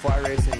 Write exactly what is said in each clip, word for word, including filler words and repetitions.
Fly Racing.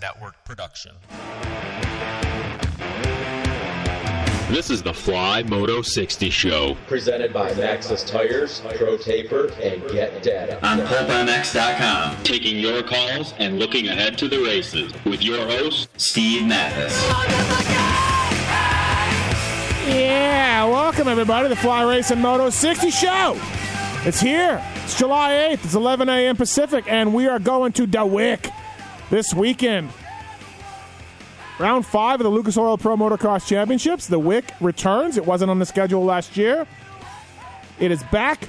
Network production. This is the Fly Moto sixty show, presented by Maxxis Tires, Pro Taper, and Get Data on pulp m x dot com. Taking your calls and looking ahead to the races with your host Steve Mathis. Yeah, welcome everybody to the Fly Racing Moto sixty show. It's here. It's July eighth. It's eleven a.m. Pacific, and we are going to DeWick this weekend. Round five of the Lucas Oil Pro Motocross Championships. The W I C returns. It wasn't on the schedule last year. It is back,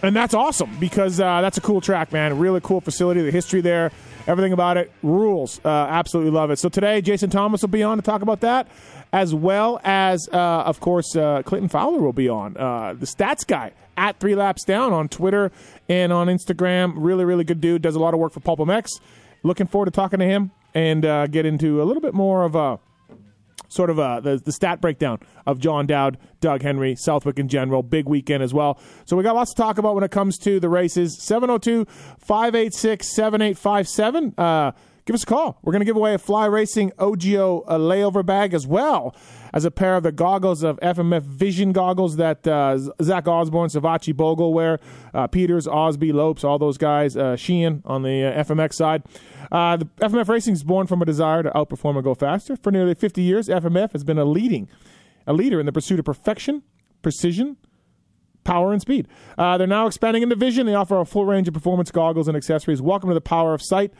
and that's awesome because uh, that's a cool track, man. Really cool facility, the history there, everything about it. Rules. Uh, absolutely love it. So today, Jason Thomas will be on to talk about that, as well as, uh, of course, uh, Clinton Fowler will be on. Uh, the stats guy at Three Laps Down on Twitter and on Instagram. Really, really good dude. Does a lot of work for Pulp M X. Looking forward to talking to him and uh, get into a little bit more of a sort of a, the, the stat breakdown of John Dowd, Doug Henry, Southwick in general. Big weekend as well. So we got lots to talk about when it comes to the races. seven oh two, five eight six, seven eight five seven. Uh, give us a call. We're going to give away a Fly Racing O G O uh, layover bag, as well as a pair of the goggles, of F M F Vision goggles that uh, Zach Osborne, Savachi Bogle wear. Uh, Peters, Osby, Lopes, all those guys. Uh, Sheehan on the uh, F M X side. Uh, the F M F Racing is born from a desire to outperform and go faster. For nearly fifty years, F M F has been a leading, a leader in the pursuit of perfection, precision, power, and speed. Uh, they're now expanding into vision. They offer a full range of performance goggles and accessories. Welcome to the power of sight.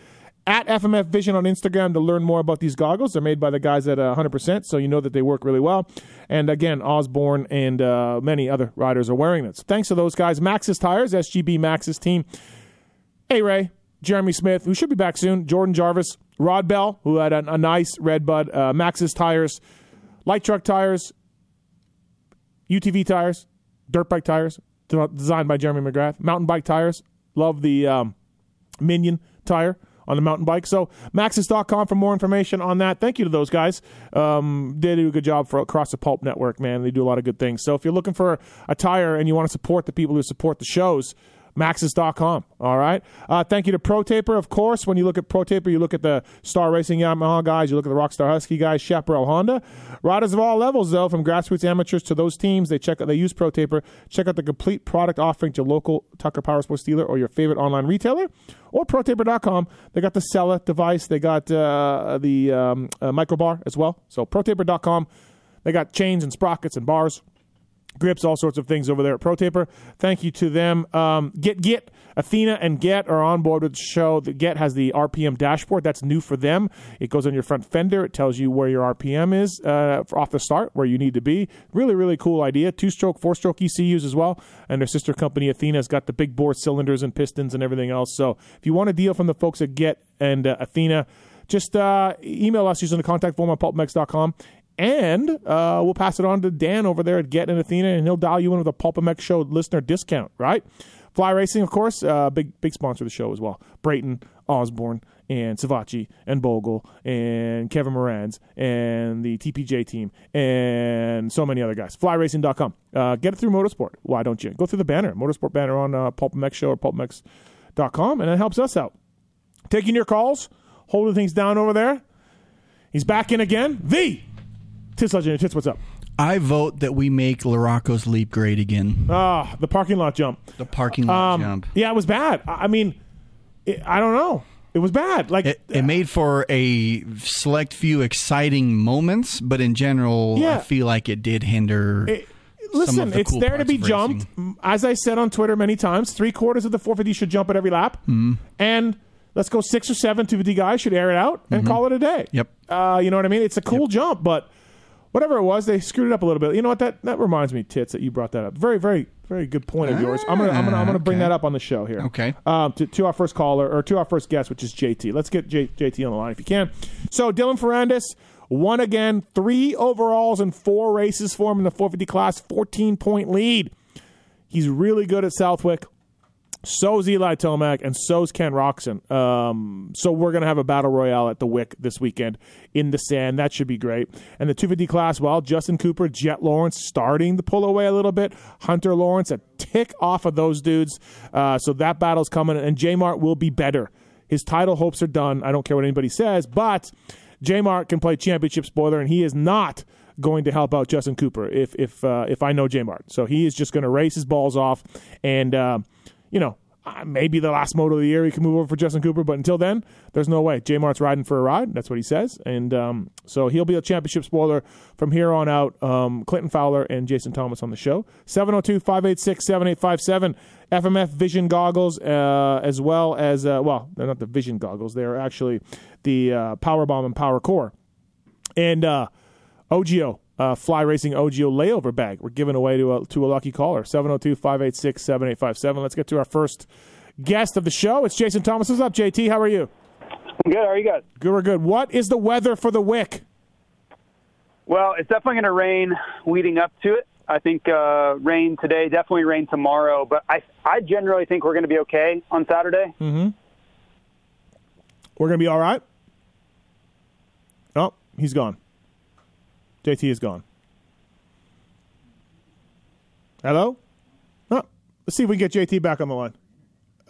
At F M F Vision on Instagram to learn more about these goggles. They're made by the guys at uh, one hundred percent, so you know that they work really well. And again, Osborne and uh, many other riders are wearing them. So thanks to those guys. Maxxis Tires, S G B Maxxis team. Hey, Ray. Jeremy Smith, who should be back soon, Jordan Jarvis, Rod Bell, who had a, a nice Red Bud, uh, Maxxis Tires, Light Truck Tires, U T V Tires, Dirt Bike Tires, designed by Jeremy McGrath, Mountain Bike Tires, love the um, Minion tire on the mountain bike. So maxxis dot com for more information on that. Thank you to those guys. Um, they do a good job for across the Pulp Network, man. They do a lot of good things. So if you're looking for a tire and you want to support the people who support the shows, maxxis dot com. All right. Uh, thank you to Pro Taper, of course. When you look at Pro Taper, you look at the Star Racing Yamaha guys, you look at the Rockstar Husky guys, Chaparral Honda. Riders of all levels, though, from grassroots amateurs to those teams, they check out, they use Pro Taper. Check out the complete product offering to local Tucker Powersports dealer or your favorite online retailer, or pro taper dot com. They got the Sella device, they got uh, the um, uh, microbar as well. So pro taper dot com. They got chains and sprockets and bars, grips, all sorts of things over there at Pro Taper. Thank you to them. Um, Get, Get, Athena and Get are on board with the show. The Get has the R P M dashboard. That's new for them. It goes on your front fender. It tells you where your R P M is uh, off the start, where you need to be. Really, really cool idea. Two-stroke, four-stroke E C Us as well. And their sister company, Athena, has got the big bore cylinders and pistons and everything else. So if you want a deal from the folks at Get and uh, Athena, just uh, email us using the contact form on pulp m x dot com. And uh, we'll pass it on to Dan over there at Get and Athena, and he'll dial you in with a Pulp M X show listener discount, right? Fly Racing, of course, uh, big big sponsor of the show as well. Brayton, Osborne, and Savachi, and Bogle, and Kevin Moranz, and the T P J team, and so many other guys. fly racing dot com. Uh, get it through Motorsport. Why don't you? Go through the banner, Motorsport banner on uh, Pulp M X show or pulp m x dot com, and it helps us out. Taking your calls, holding things down over there. He's back in again. The Tits Legendary. Tits, what's up? I vote that we make Larocco's Leap great again. Ah, uh, the parking lot jump. The parking lot um, jump. Yeah, it was bad. I mean, it, I don't know. It was bad. Like It, it made for a select few exciting moments, but in general, yeah. I feel like it did hinder it, listen, some of the it's cool there to be jumped. Racing. As I said on Twitter many times, three-quarters of the four fifty should jump at every lap. Mm. And let's go six or seven two fifty guys should air it out and mm-hmm. call it a day. Yep. Uh, you know what I mean? It's a cool yep. jump, but whatever it was, they screwed it up a little bit. You know what? That that reminds me, Tits, that you brought that up. Very, very, very good point of yours. I'm gonna, I'm gonna, I'm gonna bring okay. that up on the show here. Okay. Um, to, to our first caller or to our first guest, which is J T. Let's get J, JT on the line if you can. So Dylan Ferrandis won again, three overalls and four races for him in the four fifty class, fourteen point lead. He's really good at Southwick. So's Eli Tomac, and so's Ken Roczen. Um, so we're going to have a battle royale at the W I C this weekend in the sand. That should be great. And the two fifty class, well, Justin Cooper, Jet Lawrence starting to pull away a little bit. Hunter Lawrence, a tick off of those dudes. Uh, so that battle's coming, and J-Mart will be better. His title hopes are done. I don't care what anybody says, but J-Mart can play championship spoiler, and he is not going to help out Justin Cooper if if uh, if I know J-Mart. So he is just going to race his balls off, and uh, you know, maybe the last moto of the year he can move over for Justin Cooper, but until then, there's no way. J-Mart's riding for a ride. That's what he says. And um, so he'll be a championship spoiler from here on out. Um, Clinton Fowler and Jason Thomas on the show. seven oh two, five eight six, seven eight five seven. F M F Vision goggles, uh, as well as, uh, well, they're not the Vision goggles. They are actually the uh, Power Bomb and Power Core. And uh, O G O. Uh, Fly Racing O G O layover bag we're giving away to a, to a lucky caller. Seven oh two, five eight six, seven eight five seven. Let's get to our first guest of the show. It's Jason Thomas. What's up, J T? How are you? I'm good. How are you guys? Good, we're good. What is the weather for the W I C? Well, it's definitely going to rain leading up to it. I think uh, rain today, definitely rain tomorrow, but I, I generally think we're going to be okay on Saturday. Mm-hmm. We're going to be all right? Oh, he's gone. J T is gone. Hello? Oh, let's see if we can get J T back on the line.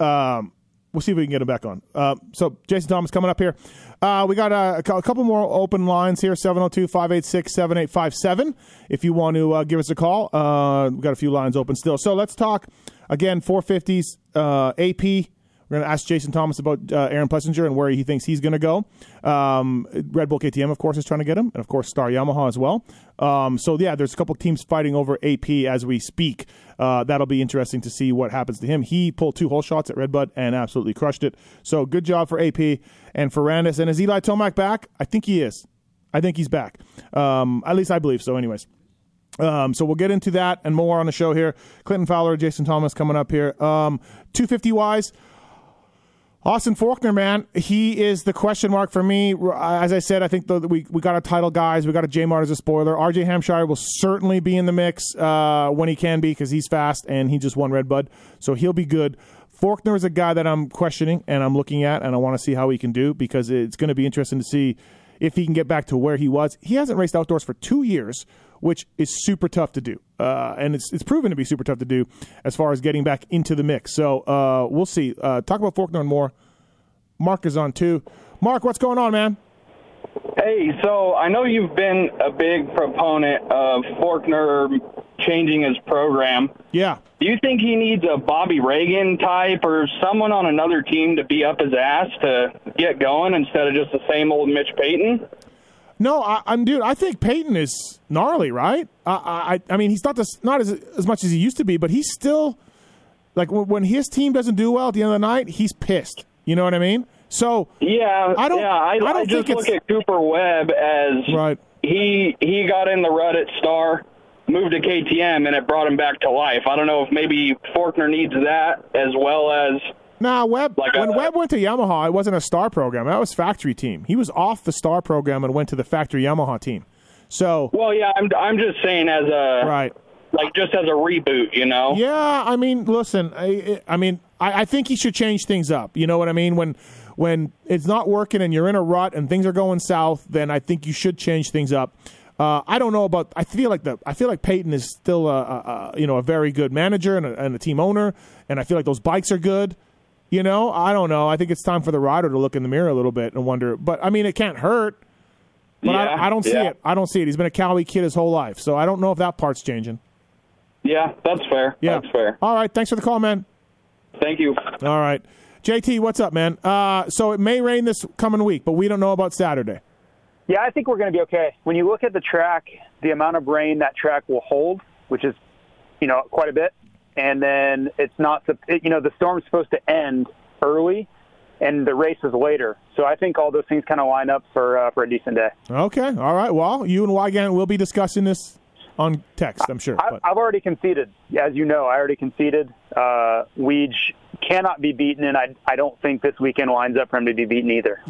Um, we'll see if we can get him back on. Uh, so Jason Thomas coming up here. Uh, we got a, a couple more open lines here, seven oh two, five eight six, seven eight five seven, if you want to uh, give us a call. Uh, we've got a few lines open still. So let's talk, again, four fifties, uh, A P. We're going to ask Jason Thomas about uh, Aaron Plessinger and where he thinks he's going to go. Um, Red Bull K T M, of course, is trying to get him. And, of course, Star Yamaha as well. Um, so, yeah, there's a couple teams fighting over A P as we speak. Uh, that'll be interesting to see what happens to him. He pulled two hole shots at Red Bud and absolutely crushed it. So, good job for A P and Ferrandis. And is Eli Tomac back? I think he is. I think he's back. Um, at least I believe so anyways. Um, so we'll get into that and more on the show here. Clinton Fowler, Jason Thomas coming up here. Um, two fifty-wise. Austin Forkner, man, he is the question mark for me. As I said, I think the, we we got our title guys. We got a J-Mart as a spoiler. R J Hampshire will certainly be in the mix uh, when he can be because he's fast and he just won Red Bud. So he'll be good. Forkner is a guy that I'm questioning and I'm looking at and I want to see how he can do because it's going to be interesting to see if he can get back to where he was. He hasn't raced outdoors for two years, which is super tough to do. Uh, and it's it's proven to be super tough to do as far as getting back into the mix. So uh, we'll see. Uh, talk about Forkner and more. Mark is on too. Mark, what's going on, man? Hey, so I know you've been a big proponent of Forkner changing his program. Yeah. Do you think he needs a Bobby Reagan type or someone on another team to be up his ass to get going instead of just the same old Mitch Payton? No, I, I'm dude. I think Payton is gnarly, right? I, I, I mean, he's not this, not as as much as he used to be, but he's still like when, when his team doesn't do well at the end of the night, he's pissed. You know what I mean? So yeah, I don't. Yeah, I, I don't I think just look at Cooper Webb as right. He he got in the rut at Star, moved to K T M, and it brought him back to life. I don't know if maybe Forkner needs that as well as. Nah, Webb, like a, when Webb went to Yamaha, it wasn't a Star program. That was factory team. He was off the Star program and went to the factory Yamaha team. So, well, yeah, I'm I'm just saying as a right, like just as a reboot, you know. Yeah, I mean, listen, I I mean, I, I think he should change things up. You know what I mean? When when it's not working and you're in a rut and things are going south, then I think you should change things up. Uh, I don't know about. I feel like the. I feel like Payton is still a, a, a you know a very good manager and a, and a team owner, and I feel like those bikes are good. You know, I don't know. I think it's time for the rider to look in the mirror a little bit and wonder. But, I mean, it can't hurt. But yeah, I, I don't see yeah. it. I don't see it. He's been a Cali kid his whole life. So I don't know if that part's changing. Yeah, that's fair. Yeah. That's fair. All right. Thanks for the call, man. Thank you. All right. J T, what's up, man? Uh, so it may rain this coming week, but we don't know about Saturday. Yeah, I think we're going to be okay. When you look at the track, the amount of rain that track will hold, which is, you know, quite a bit. And then it's not, you know, the storm's supposed to end early. and the race is later. So I think all those things kind of line up for uh, for a decent day. Okay. All right. Well, you and Wygant will be discussing this on text, I'm sure. I, but. I've already conceded. As you know, I already conceded. Uh, Weege cannot be beaten, and I, I don't think this weekend lines up for him to be beaten either.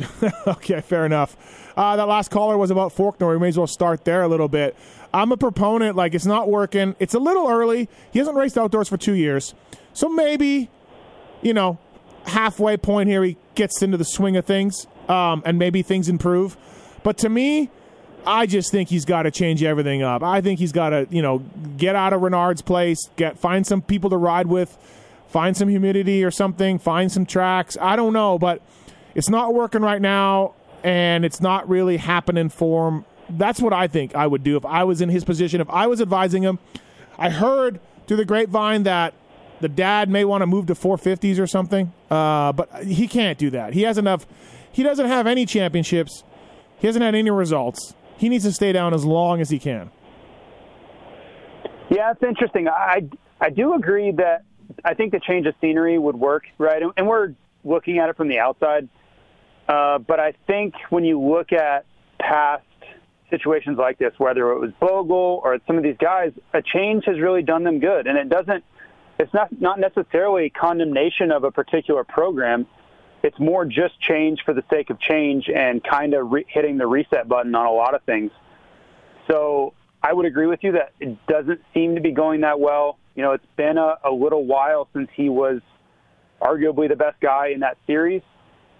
Okay, fair enough. Uh, that last caller was about Forkner. We may as well start there a little bit. I'm a proponent. Like, it's not working. It's a little early. He hasn't raced outdoors for two years. So maybe, you know, halfway point here he gets into the swing of things, um, and maybe things improve. But to me, I just think he's got to change everything up. I think he's got to, you know, get out of Renard's place, get find some people to ride with, find some humidity or something, find some tracks. I don't know, but it's not working right now, and it's not really happening for him. That's what I think I would do if I was in his position, if I was advising him. I heard through the grapevine that the dad may want to move to four fifties or something, uh, but he can't do that. He has enough. He doesn't have any championships. He hasn't had any results. He needs to stay down as long as he can. Yeah, it's interesting. I, I do agree that I think the change of scenery would work, right? And we're looking at it from the outside. Uh, but I think when you look at past situations like this, whether it was Bogle or some of these guys, a change has really done them good. And it doesn't, it's not, not necessarily condemnation of a particular program. It's more just change for the sake of change and kind of re- hitting the reset button on a lot of things. So I would agree with you that it doesn't seem to be going that well. You know, it's been a, a little while since he was arguably the best guy in that series.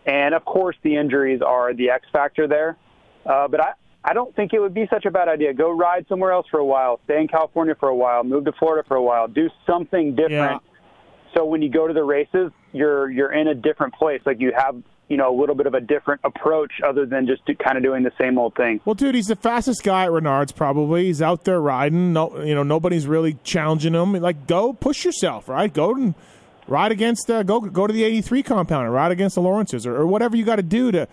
And, of course, the injuries are the X factor there. Uh, but I, I don't think it would be such a bad idea. Go ride somewhere else for a while. Stay in California for a while. Move to Florida for a while. Do something different. Yeah. So when you go to the races, you're you're in a different place. Like, you have, you know, a little bit of a different approach other than just do, kind of doing the same old thing. Well, dude, he's the fastest guy at Renard's probably. He's out there riding. No, you know, nobody's really challenging him. Like, go push yourself, right? Go and ride against uh, go go to the eighty-three compound and ride against the Lawrences or, or whatever you got to do to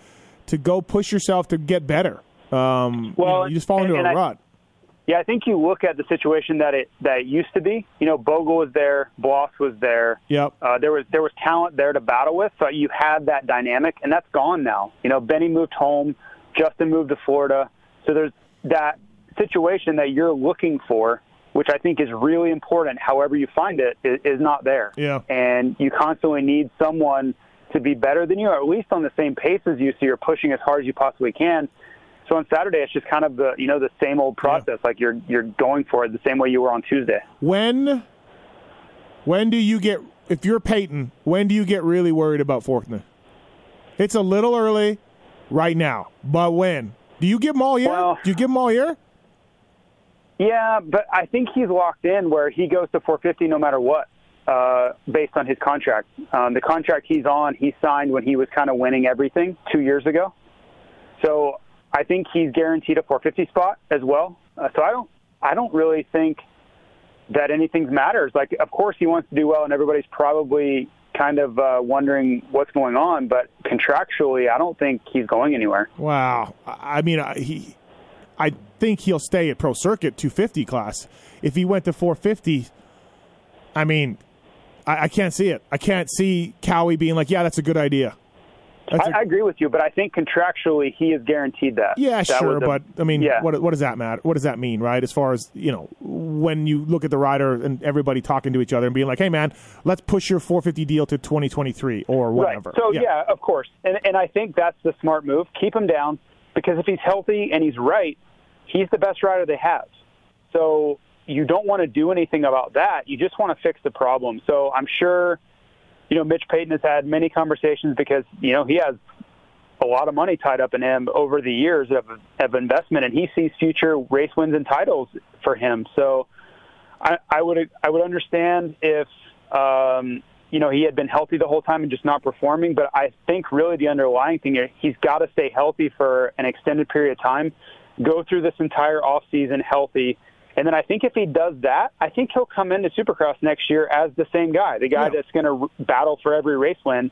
to go push yourself to get better. Um, well, you know, you just fall and, into and a I, rut. Yeah, I think you look at the situation that it that it used to be. You know, Bogle was there, Bloss was there. Yep. Uh, there was there was talent there to battle with, so you had that dynamic, and that's gone now. You know, Benny moved home, Justin moved to Florida, so there's that situation that you're looking for, which I think is really important. However you find it, is, is not there. Yeah. And you constantly need someone to be better than you, or at least on the same pace as you, so you're pushing as hard as you possibly can. So on Saturday, it's just kind of the you know the same old process. Yeah. Like you're you're going for it the same way you were on Tuesday. When, when do you get if you're Payton? When do you get really worried about Forkner? It's a little early, right now. But when do you give him all year? Well, do you give him all year? Yeah, but I think he's locked in where he goes to four fifty no matter what, uh, based on his contract. Um, the contract he's on, he signed when he was kind of winning everything two years ago. So I think he's guaranteed a four fifty spot as well. Uh, so I don't, I don't really think that anything matters. Like, of course he wants to do well, and everybody's probably kind of uh, wondering what's going on. But contractually, I don't think he's going anywhere. Wow. I mean, I, he, I think he'll stay at Pro Circuit two fifty class. If he went to four fifty, I mean, I, I can't see it. I can't see Cowie being like, yeah, that's a good idea. I, a, I agree with you, but I think contractually he is guaranteed that. Yeah, that sure, a, but I mean, yeah. what what does that matter? What does that mean, right? As far as, you know, when you look at the rider and everybody talking to each other and being like, "Hey, man, let's push your four fifty deal to twenty twenty-three or whatever." Right. So yeah. yeah, of course, and and I think that's the smart move. Keep him down, because if he's healthy and he's right, he's the best rider they have. So you don't want to do anything about that. You just want to fix the problem. So I'm sure. You know, Mitch Payton has had many conversations because, you know, he has a lot of money tied up in him over the years of, of investment, and he sees future race wins and titles for him. So I, I would I would understand if, um, you know, he had been healthy the whole time and just not performing. But I think really the underlying thing is he's got to stay healthy for an extended period of time, go through this entire offseason healthy. And then I think if he does that, I think he'll come into Supercross next year as the same guy, the guy yeah. that's going to r- battle for every race win.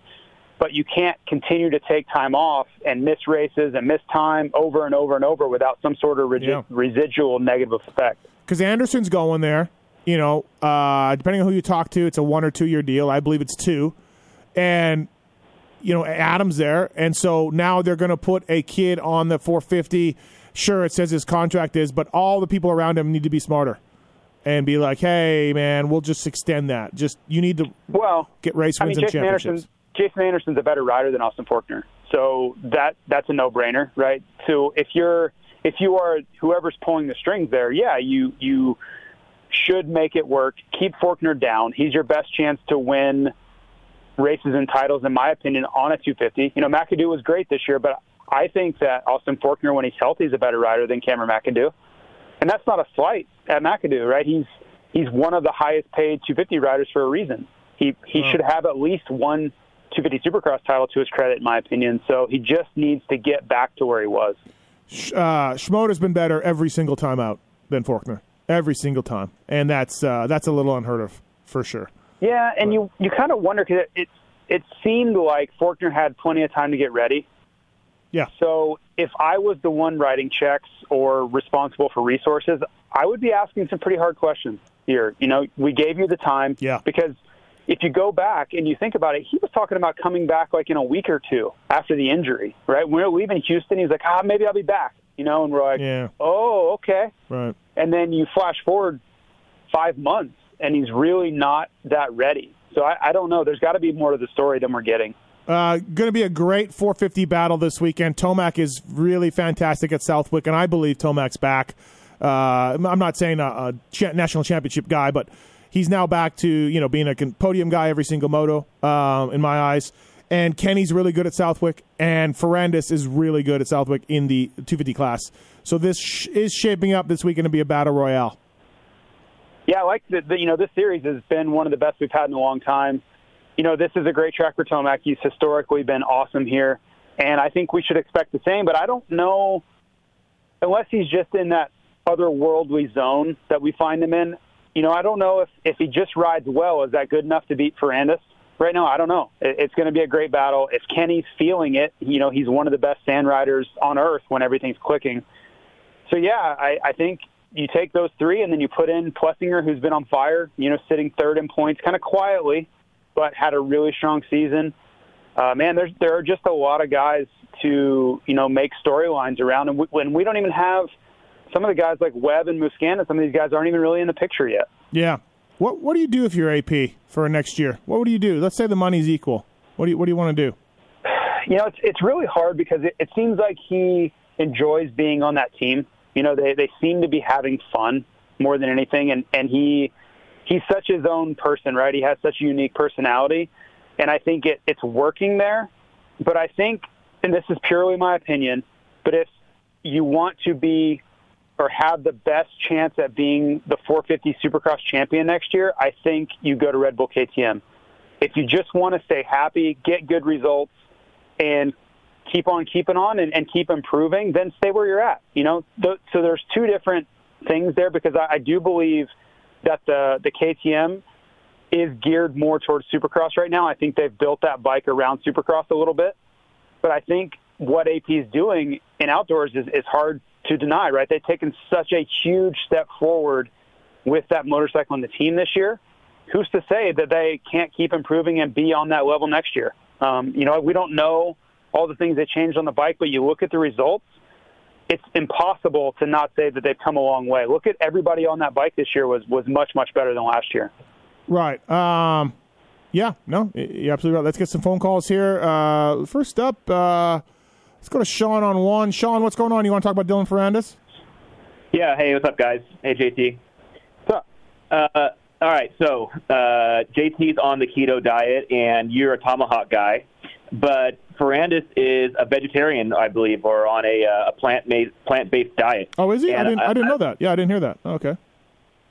But you can't continue to take time off and miss races and miss time over and over and over without some sort of regi- yeah. residual negative effect. Because Anderson's going there, you know, uh, depending on who you talk to, it's a one or two year deal. I believe it's two. And you know, Adam's there. And so now they're going to put a kid on the four fifty. Sure, it says his contract is, but all the people around him need to be smarter and be like, hey, man, we'll just extend that. Just you need to well, get race wins I mean, and Jason championships. Anderson's, Jason Anderson's a better rider than Austin Forkner. So that that's a no-brainer, right? So if you're if you are whoever's pulling the strings there, yeah, you you should make it work. Keep Forkner down. He's your best chance to win races and titles, in my opinion, on a two fifty. You know, McAdoo was great this year, but I think that Austin Forkner, when he's healthy, is a better rider than Cameron McAdoo. And that's not a slight at McAdoo, right? He's he's one of the highest-paid two fifty riders for a reason. He he oh. should have at least one two fifty Supercross title to his credit, in my opinion. So he just needs to get back to where he was. Uh, Shimoda's been better every single time out than Forkner, every single time, and that's uh, that's a little unheard of for sure. Yeah, and but. you you kind of wonder because it, it it seemed like Forkner had plenty of time to get ready. Yeah. So if I was the one writing checks or responsible for resources, I would be asking some pretty hard questions here. You know, we gave you the time. Yeah. Because if you go back and you think about it, he was talking about coming back like in a week or two after the injury, right? When we were leaving Houston, he was like, ah, maybe I'll be back, you know, and we're like, yeah. oh, okay. Right. And then you flash forward five months and he's really not that ready. So I, I don't know. There's got to be more to the story than we're getting. Uh, going to be a great four fifty battle this weekend. Tomac is really fantastic at Southwick, and I believe Tomac's back. Uh, I'm not saying a, a cha- national championship guy, but he's now back to you know being a podium guy every single moto um, in my eyes. And Kenny's really good at Southwick, and Ferrandis is really good at Southwick in the two fifty class. So this sh- is shaping up this weekend to be a battle royale. Yeah, I like the, the you know this series has been one of the best we've had in a long time. You know, this is a great track for Tomac. He's historically been awesome here, and I think we should expect the same. But I don't know, unless he's just in that otherworldly zone that we find him in, you know, I don't know if, if he just rides well, is that good enough to beat Ferrandis? Right now, I don't know. It, it's going to be a great battle. If Kenny's feeling it, you know, he's one of the best sand riders on earth when everything's clicking. So, yeah, I, I think you take those three, and then you put in Plessinger, who's been on fire, you know, sitting third in points kind of quietly, but had a really strong season. Uh, man, there's, there are just a lot of guys to, you know, make storylines around. And we, when we don't even have some of the guys like Webb and Muscana, some of these guys aren't even really in the picture yet. Yeah. What What do you do if you're A P for next year? What would you do? Let's say the money's equal. What do you, what do you want to do? You know, it's it's really hard because it, it seems like he enjoys being on that team. You know, they, they seem to be having fun more than anything. And, and he... He's such his own person, right? He has such a unique personality, and I think it, it's working there. But I think, and this is purely my opinion, but if you want to be or have the best chance at being the four fifty Supercross champion next year, I think you go to Red Bull K T M. If you just want to stay happy, get good results, and keep on keeping on and, and keep improving, then stay where you're at. You know, Th- so there's two different things there because I, I do believe that the, the K T M is geared more towards Supercross right now. I think they've built that bike around Supercross a little bit. But I think what A P is doing in outdoors is, is hard to deny, right? They've taken such a huge step forward with that motorcycle and the team this year. Who's to say that they can't keep improving and be on that level next year? Um, you know, we don't know all the things that changed on the bike, but you look at the results, it's impossible to not say that they've come a long way. Look at everybody on that bike this year was, was much, much better than last year. Right. Um, yeah, no, you're absolutely right. Let's get some phone calls here. Uh, first up, uh, let's go to Sean on one. Sean, what's going on? You want to talk about Dylan Ferrandis? Yeah, hey, what's up, guys? Hey, J T. What's up? Uh, all right, so uh, J T's on the keto diet, and you're a Tomahawk guy, but Ferrandis is a vegetarian, I believe, or on a, uh, a plant-based plant-based diet. Oh, is he? And I didn't. I, I didn't know that. Yeah, I didn't hear that. Oh, okay.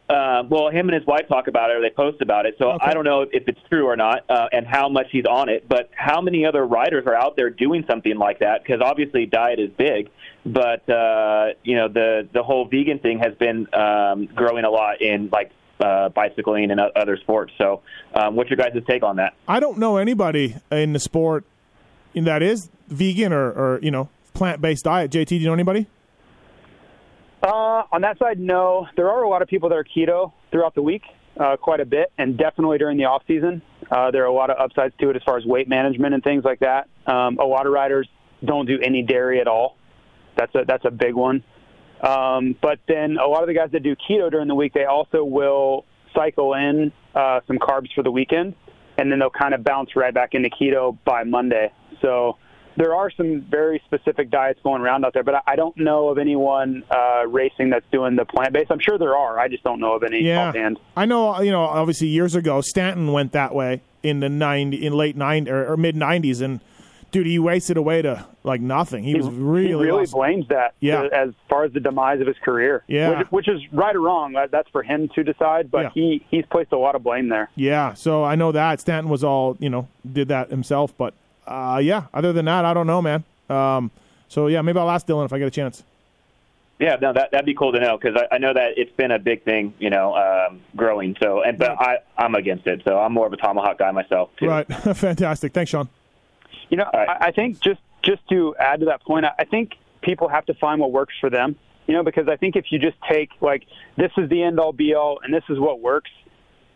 Uh, well, him and his wife talk about it, or they post about it. So okay. I don't know if it's true or not, uh, and how much he's on it. But how many other riders are out there doing something like that? Because obviously, diet is big. But uh, you know, the the whole vegan thing has been um, growing a lot in like. Uh, bicycling and other sports. So um, what's your guys' take on that? I don't know anybody in the sport that is vegan or, or you know, plant-based diet. J T, do you know anybody? Uh, on that side, no. There are a lot of people that are keto throughout the week. uh, quite a bit, and definitely during the off season. Uh, there are a lot of upsides to it as far as weight management and things like that. Um, a lot of riders don't do any dairy at all. That's a, that's a big one. Um, but then a lot of the guys that do keto during the week, they also will cycle in uh, some carbs for the weekend, and then they'll kind of bounce right back into keto by Monday. So there are some very specific diets going around out there, but I don't know of anyone uh, racing that's doing the plant-based. I'm sure there are. I just don't know of any. Yeah, offhand. I know, you know, obviously years ago, Stanton went that way in the ninety, in late ninety or, or mid nineties, and dude, he wasted away to like nothing. He, he was really, he really awesome. blames that yeah. to, as far as the demise of his career, yeah. which, which is right or wrong. That's for him to decide, but yeah. he, he's placed a lot of blame there. Yeah. So I know that Stanton was all, you know, did that himself, but uh, yeah, other than that, I don't know, man. Um, so yeah, maybe I'll ask Dylan if I get a chance. Yeah, no, that, that'd be cool to know, because I, I know that it's been a big thing, you know, um, growing. So, and, but right. I, I'm against it. So I'm more of a tomahawk guy myself, too. Right. Fantastic. Thanks, Sean. You know, right. I think just, just to add to that point, I think people have to find what works for them, you know, because I think if you just take, like, this is the end-all, be-all, and this is what works,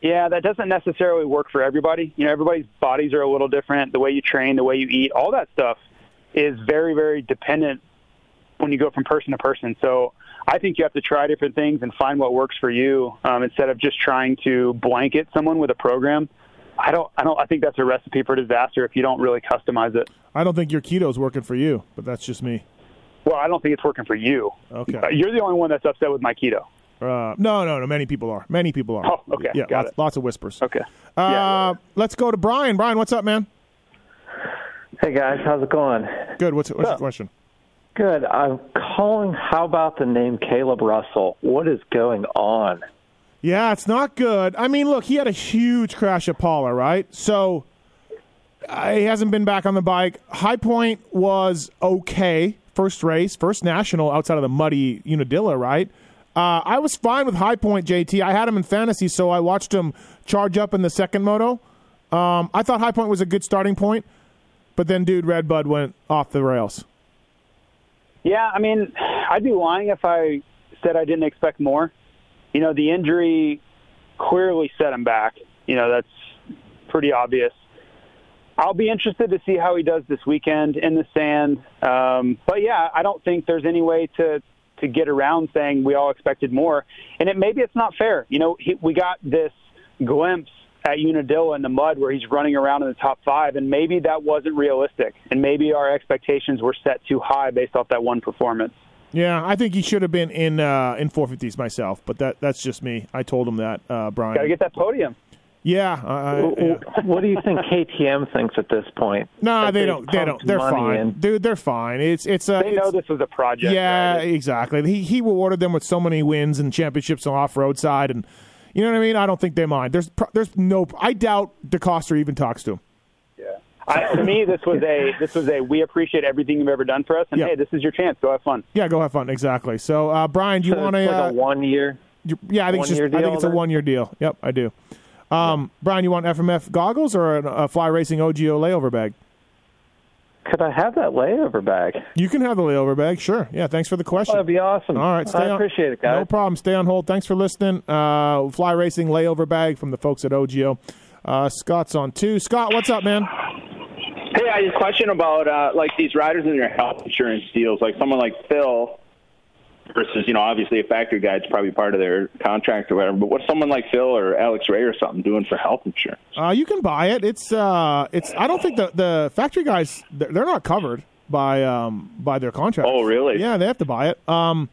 yeah, that doesn't necessarily work for everybody. You know, everybody's bodies are a little different. The way you train, the way you eat, all that stuff is very, very dependent when you go from person to person. So I think you have to try different things and find what works for you, um, instead of just trying to blanket someone with a program. I don't, I don't, I think that's a recipe for disaster if you don't really customize it. I don't think your keto is working for you, but that's just me. Well, I don't think it's working for you. Okay. You're the only one that's upset with my keto. Uh, no, no, no. Many people are. Many people are. Oh, okay. Yeah, Got lots, it. lots of whispers. Okay. Uh, yeah. Let's go to Brian. Brian, what's up, man? Hey, guys. How's it going? Good. What's, what's your question? Good. I'm calling. How about the name Caleb Russell? What is going on? Yeah, it's not good. I mean, look, he had a huge crash at Paula, right? So uh, he hasn't been back on the bike. High Point was okay. First race, first national outside of the muddy Unadilla, right? Uh, I was fine with High Point, J T. I had him in fantasy, so I watched him charge up in the second moto. Um, I thought High Point was a good starting point, but then, dude, Red Bud went off the rails. Yeah, I mean, I'd be lying if I said I didn't expect more. You know, the injury clearly set him back. You know, that's pretty obvious. I'll be interested to see how he does this weekend in the sand. Um, but, yeah, I don't think there's any way to, to get around saying we all expected more. And it maybe it's not fair. You know, he, we got this glimpse at Unadilla in the mud where he's running around in the top five, and maybe that wasn't realistic. And maybe our expectations were set too high based off that one performance. Yeah, I think he should have been in uh, in four fifties myself, but that that's just me. I told him that, uh, Brian. Gotta get that podium. Yeah, uh, yeah. What do you think K T M thinks at this point? Nah, they, they don't. They don't. They're fine, in. dude. They're fine. It's it's. Uh, they it's, know this was a project. Yeah, right? Exactly. He he rewarded them with so many wins and championships on off road side, and you know what I mean. I don't think they mind. There's there's no. I doubt DeCoster even talks to him. Yeah. I, to me, this was a this was a we appreciate everything you've ever done for us, and yeah. hey, this is your chance. Go have fun. Yeah, go have fun. Exactly. So, uh, Brian, do you so want it's a, like a one year? You, yeah, I think it's just, I think it's a one year deal. Yep, I do. Um, yeah. Brian, you want F M F goggles or a, a Fly Racing O G O layover bag? Could I have that layover bag? You can have the layover bag, sure. Yeah, thanks for the question. Oh, that'd be awesome. All right, stay I on, appreciate it, guys. No problem. Stay on hold. Thanks for listening. Uh, Fly Racing layover bag from the folks at O G O. Uh, Scott's on two. Scott, what's up, man? Hey, I had a question about, uh, like, these riders and their health insurance deals. Like, someone like Phil versus, you know, obviously a factory guy, it's probably part of their contract or whatever. But what's someone like Phil or Alex Ray or something doing for health insurance? Uh, you can buy it. It's, uh, it's. I don't think the, the factory guys, they're not covered by um, by their contract. Oh, really? Yeah, they have to buy it. Um,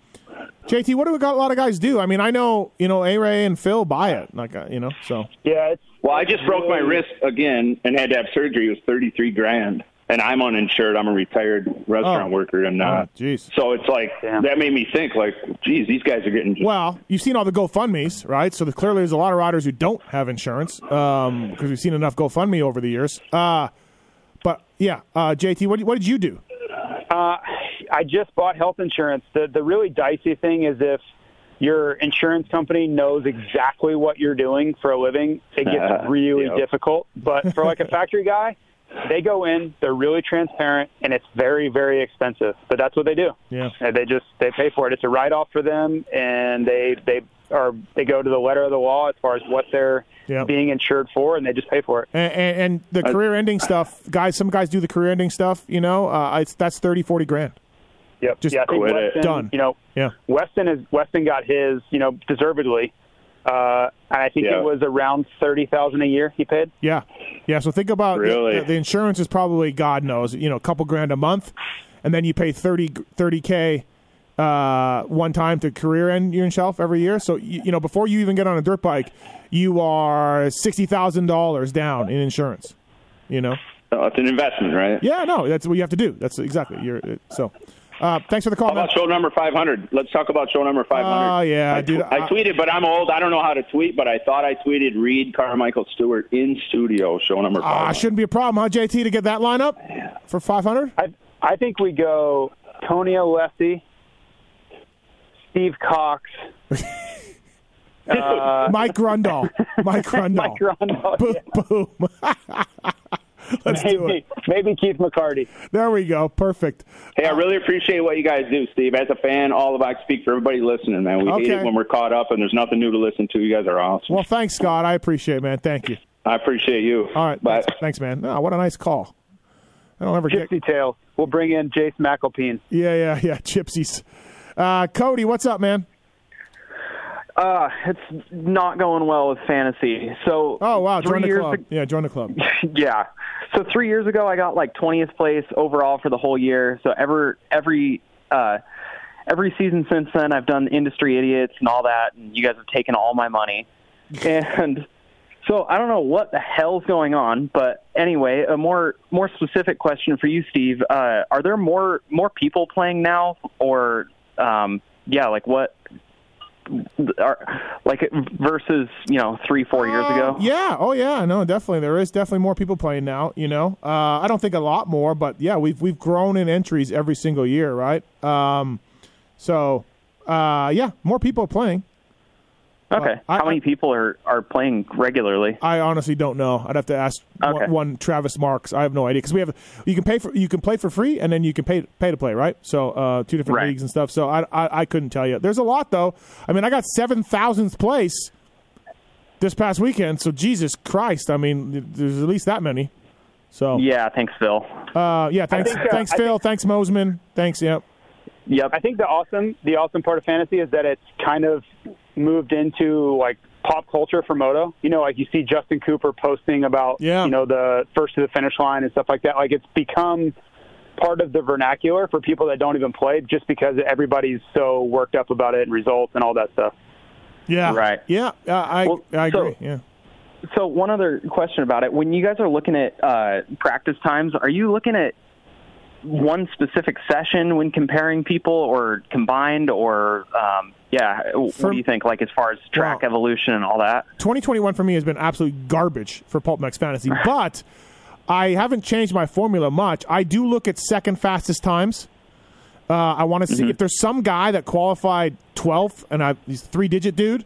J T, what do we got a lot of guys do? I mean, I know, you know, A-Ray and Phil buy it. Like, uh, you know, so. Yeah, it's. Well, I just broke my wrist again and had to have surgery. It was thirty-three grand, and I'm uninsured. I'm a retired restaurant oh. worker, and uh, oh, so it's like Damn. that made me think, like, geez, these guys are getting. Just- well, you've seen all the GoFundmes, right? So the, clearly, there's a lot of riders who don't have insurance um, because we've seen enough GoFundMe over the years. Uh, but yeah, uh, J T, what, what did you do? Uh, I just bought health insurance. The the really dicey thing is if. Your insurance company knows exactly what you're doing for a living. It gets uh, really yep. difficult. But for like a factory guy, they go in, they're really transparent, and it's very, very expensive. But that's what they do. Yeah. And they just they pay for it. It's a write-off for them, and they they or they go to the letter of the law as far as what they're yep. being insured for, and they just pay for it. And, and, and the uh, career-ending stuff, guys. Some guys do the career-ending stuff. You know, uh, it's, that's thirty, forty grand. Yep. Just yeah, quit Weston, it. Done. You know, yeah. Weston is Weston got his, you know, deservedly. Uh, and I think yeah. it was around thirty thousand dollars a year he paid. Yeah. Yeah, so think about really? the, the insurance is probably, God knows, you know, a couple grand a month, and then you pay thirty, thirty K uh, one time to career end your shelf every year. So, you, you know, before you even get on a dirt bike, you are sixty thousand dollars down in insurance, you know. Oh, it's an investment, right? Yeah, no, that's what you have to do. That's exactly. You're, so... Uh, thanks for the call. How about man? Show number five hundred? Let's talk about show number five hundred. Oh, uh, yeah. I, dude, I, I tweeted, but I'm old. I don't know how to tweet, but I thought I tweeted Reed Carmichael Stewart in studio, show number five hundred. Uh, shouldn't be a problem, huh, J T, to get that line up for five hundred? I, I think we go Tony Alessi, Steve Cox, uh, Mike Grundahl. Mike Grundahl. Mike Grundahl. Boom, yeah. boom. Let's maybe, do it. Maybe Keith McCarty. There we go. Perfect. Hey, I really appreciate what you guys do, Steve. As a fan, all of I speak for everybody listening, man. We okay. hate it when we're caught up and there's nothing new to listen to. You guys are awesome. Well, thanks, Scott. I appreciate it, man. Thank you. I appreciate you. All right. Bye. Thanks, thanks man. Oh, what a nice call. I don't ever Gypsy get... Tale. We'll bring in Jace McElpeen. Yeah, yeah, yeah. Gypsies. Uh, Cody, what's up, man? Uh, it's not going well with fantasy. So oh, wow. Join the club. Ago, yeah, join the club. Yeah. So three years ago, I got like twentieth place overall for the whole year. So ever, every uh, every season since then, I've done Industry Idiots and all that, and you guys have taken all my money. And so I don't know what the hell's going on, but anyway, a more more specific question for you, Steve. Uh, are there more, more people playing now, or um, yeah, like what – Are, like versus you know three four years uh, ago? Yeah, oh yeah, no, definitely there is definitely more people playing now. You know, uh, I don't think a lot more, but yeah, we've we've grown in entries every single year, right? Um, so uh, yeah, more people playing. Okay, uh, how I, many people are, are playing regularly? I honestly don't know. I'd have to ask okay. one, one Travis Marks. I have no idea because we have you can pay for you can play for free and then you can pay pay to play, right? So uh, two different right. leagues and stuff. So I, I I couldn't tell you. There's a lot though. I mean, I got seven thousandth place this past weekend. So Jesus Christ, I mean, there's at least that many. So yeah, thanks Phil. Uh, yeah, thanks so. thanks I Phil, think... thanks Mosman, thanks yep. Yep. I think the awesome the awesome part of fantasy is that it's kind of moved into like pop culture for moto. You know, like you see Justin Cooper posting about yeah. you know the first to the finish line and stuff like that. Like it's become part of the vernacular for people that don't even play just because everybody's so worked up about it and results and all that stuff. Yeah. Right. Yeah. Uh, I well, I agree. So, yeah. So one other question about it. When you guys are looking at uh, practice times, are you looking at one specific session when comparing people or combined or um yeah what for, do you think like as far as track wow. evolution and all that? Twenty twenty-one for me has been absolute garbage for Pulp M X fantasy, but I haven't changed my formula much. I do look at second fastest times. uh I want to see mm-hmm. if there's some guy that qualified twelfth and I he's three digit dude.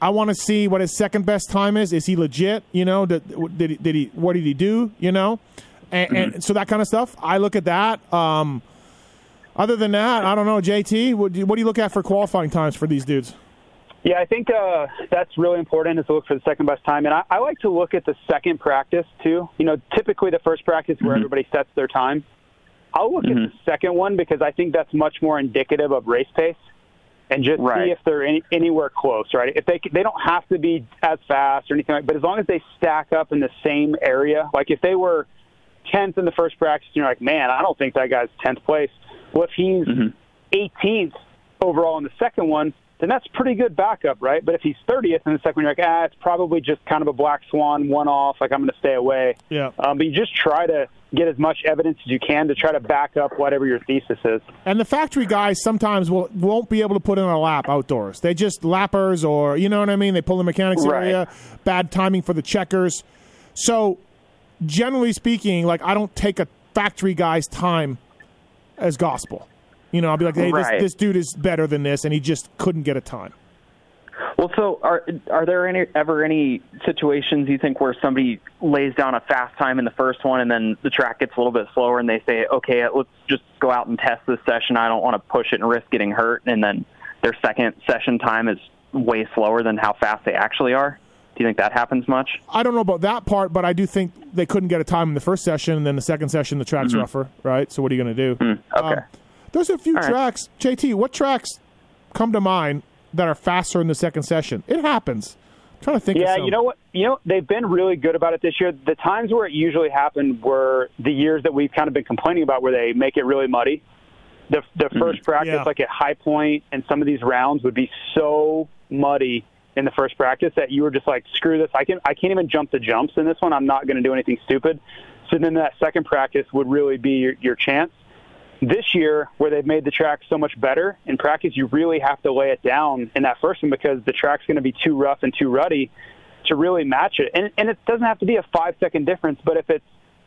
I want to see what his second best time is. Is he legit? You know, did, did he, did he what did he do, you know? And, and mm-hmm. so that kind of stuff, I look at that. Um, other than that, I don't know, J T, what do, you, what do you look at for qualifying times for these dudes? Yeah, I think uh, that's really important is to look for the second best time. And I, I like to look at the second practice, too. You know, typically the first practice where mm-hmm. everybody sets their time. I'll look mm-hmm. at the second one because I think that's much more indicative of race pace. And just right. see if they're any, anywhere close, right? If they they don't have to be as fast or anything like that, but as long as they stack up in the same area, like if they were – tenth in the first practice, and you're like, man, I don't think that guy's tenth place. Well, if he's mm-hmm. eighteenth overall in the second one, then that's pretty good backup, right? But if he's thirtieth in the second one, you're like, ah, it's probably just kind of a black swan, one-off, like I'm going to stay away. Yeah. Um, but you just try to get as much evidence as you can to try to back up whatever your thesis is. And the factory guys sometimes will, won't be able to put in a lap outdoors. They just lappers or, you know what I mean? They pull the mechanics right. area, bad timing for the checkers. So generally speaking, like I don't take a factory guy's time as gospel. You know, I'll be like, hey, right. this, this dude is better than this, and he just couldn't get a time. Well, so are are there any ever any situations you think where somebody lays down a fast time in the first one, and then the track gets a little bit slower, and they say, okay, let's just go out and test this session. I don't want to push it and risk getting hurt, and then their second session time is way slower than how fast they actually are? Do you think that happens much? I don't know about that part, but I do think they couldn't get a time in the first session, and then the second session, the track's mm-hmm. rougher, right? So what are you going to do? Mm-hmm. Okay. Um, there's a few All tracks. Right. J T, what tracks come to mind that are faster in the second session? It happens. I'm trying to think yeah, of some. you know what? You know, they've been really good about it this year. The times where it usually happened were the years that we've kind of been complaining about where they make it really muddy. The, the mm-hmm. first practice, yeah. like at High Point, and some of these rounds would be so muddy in the first practice that you were just like, screw this, I, can, I can't even jump the jumps in this one, I'm not going to do anything stupid. So then that second practice would really be your, your chance. This year, where they've made the track so much better, in practice you really have to lay it down in that first one because the track's going to be too rough and too ruddy to really match it. And, and it doesn't have to be a five-second difference, but if it's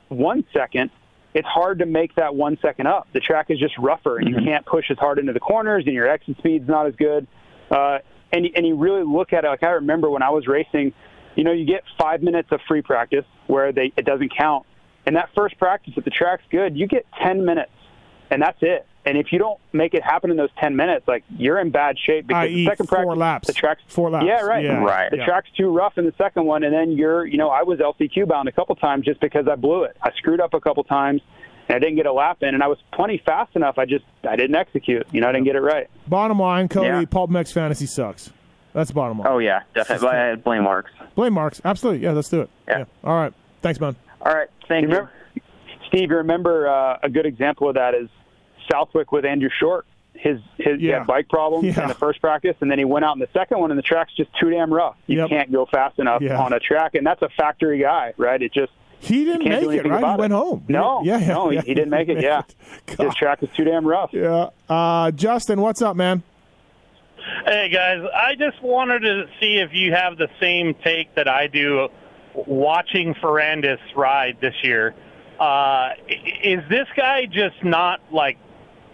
one second, it's hard to make that one second up. The track is just rougher, and mm-hmm. you can't push as hard into the corners, and your exit speed's not as good. Uh, And and you really look at it, like I remember when I was racing, you know, you get five minutes of free practice where they it doesn't count. And that first practice, if the track's good, you get ten minutes, and that's it. And if you don't make it happen in those ten minutes, like, you're in bad shape. Because the second practice, four laps. The track's, four laps. Yeah, right. Yeah. right. The yeah. track's too rough in the second one, and then you're, you know, I was L C Q bound a couple times just because I blew it. I screwed up a couple times. And I didn't get a lap in, and I was plenty fast enough. I just I didn't execute. You know, I didn't get it right. Bottom line, Cody, yeah. Pulp M X fantasy sucks. That's bottom line. Oh, yeah. Definitely. Blame Marks. Blame Marks. Absolutely. Yeah, let's do it. Yeah. yeah. All right. Thanks, man. All right. Thank you. you. Remember, Steve, you remember uh, a good example of that is Southwick with Andrew Short. His, his yeah. he had bike problems yeah. in the first practice, and then he went out in the second one, and the track's just too damn rough. You yep. can't go fast enough yeah. on a track, and that's a factory guy, right? It just... He didn't make it, right? He it. went home. No, yeah, yeah, no, yeah. he didn't make it, yeah. His track was too damn rough. Yeah. Uh, Justin, what's up, man? Hey, guys. I just wanted to see if you have the same take that I do watching Ferrandis ride this year. Uh, is this guy just not, like,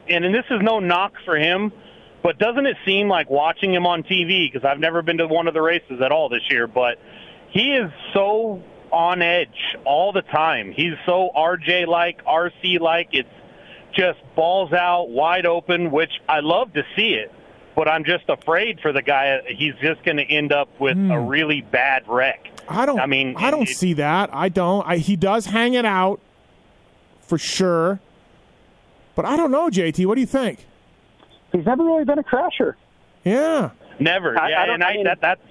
and, and this is no knock for him, but doesn't it seem like watching him on T V, because I've never been to one of the races at all this year, but he is so... on edge all the time. He's so R J-like, R C-like. It's just balls out, wide open, which I love to see it, but I'm just afraid for the guy. He's just going to end up with mm. a really bad wreck. I don't I mean, I don't it, see that. I don't. I, he does hang it out for sure, but I don't know, J T. What do you think? He's never really been a crasher. Yeah. Never. I, yeah, I and I, I mean, that, that's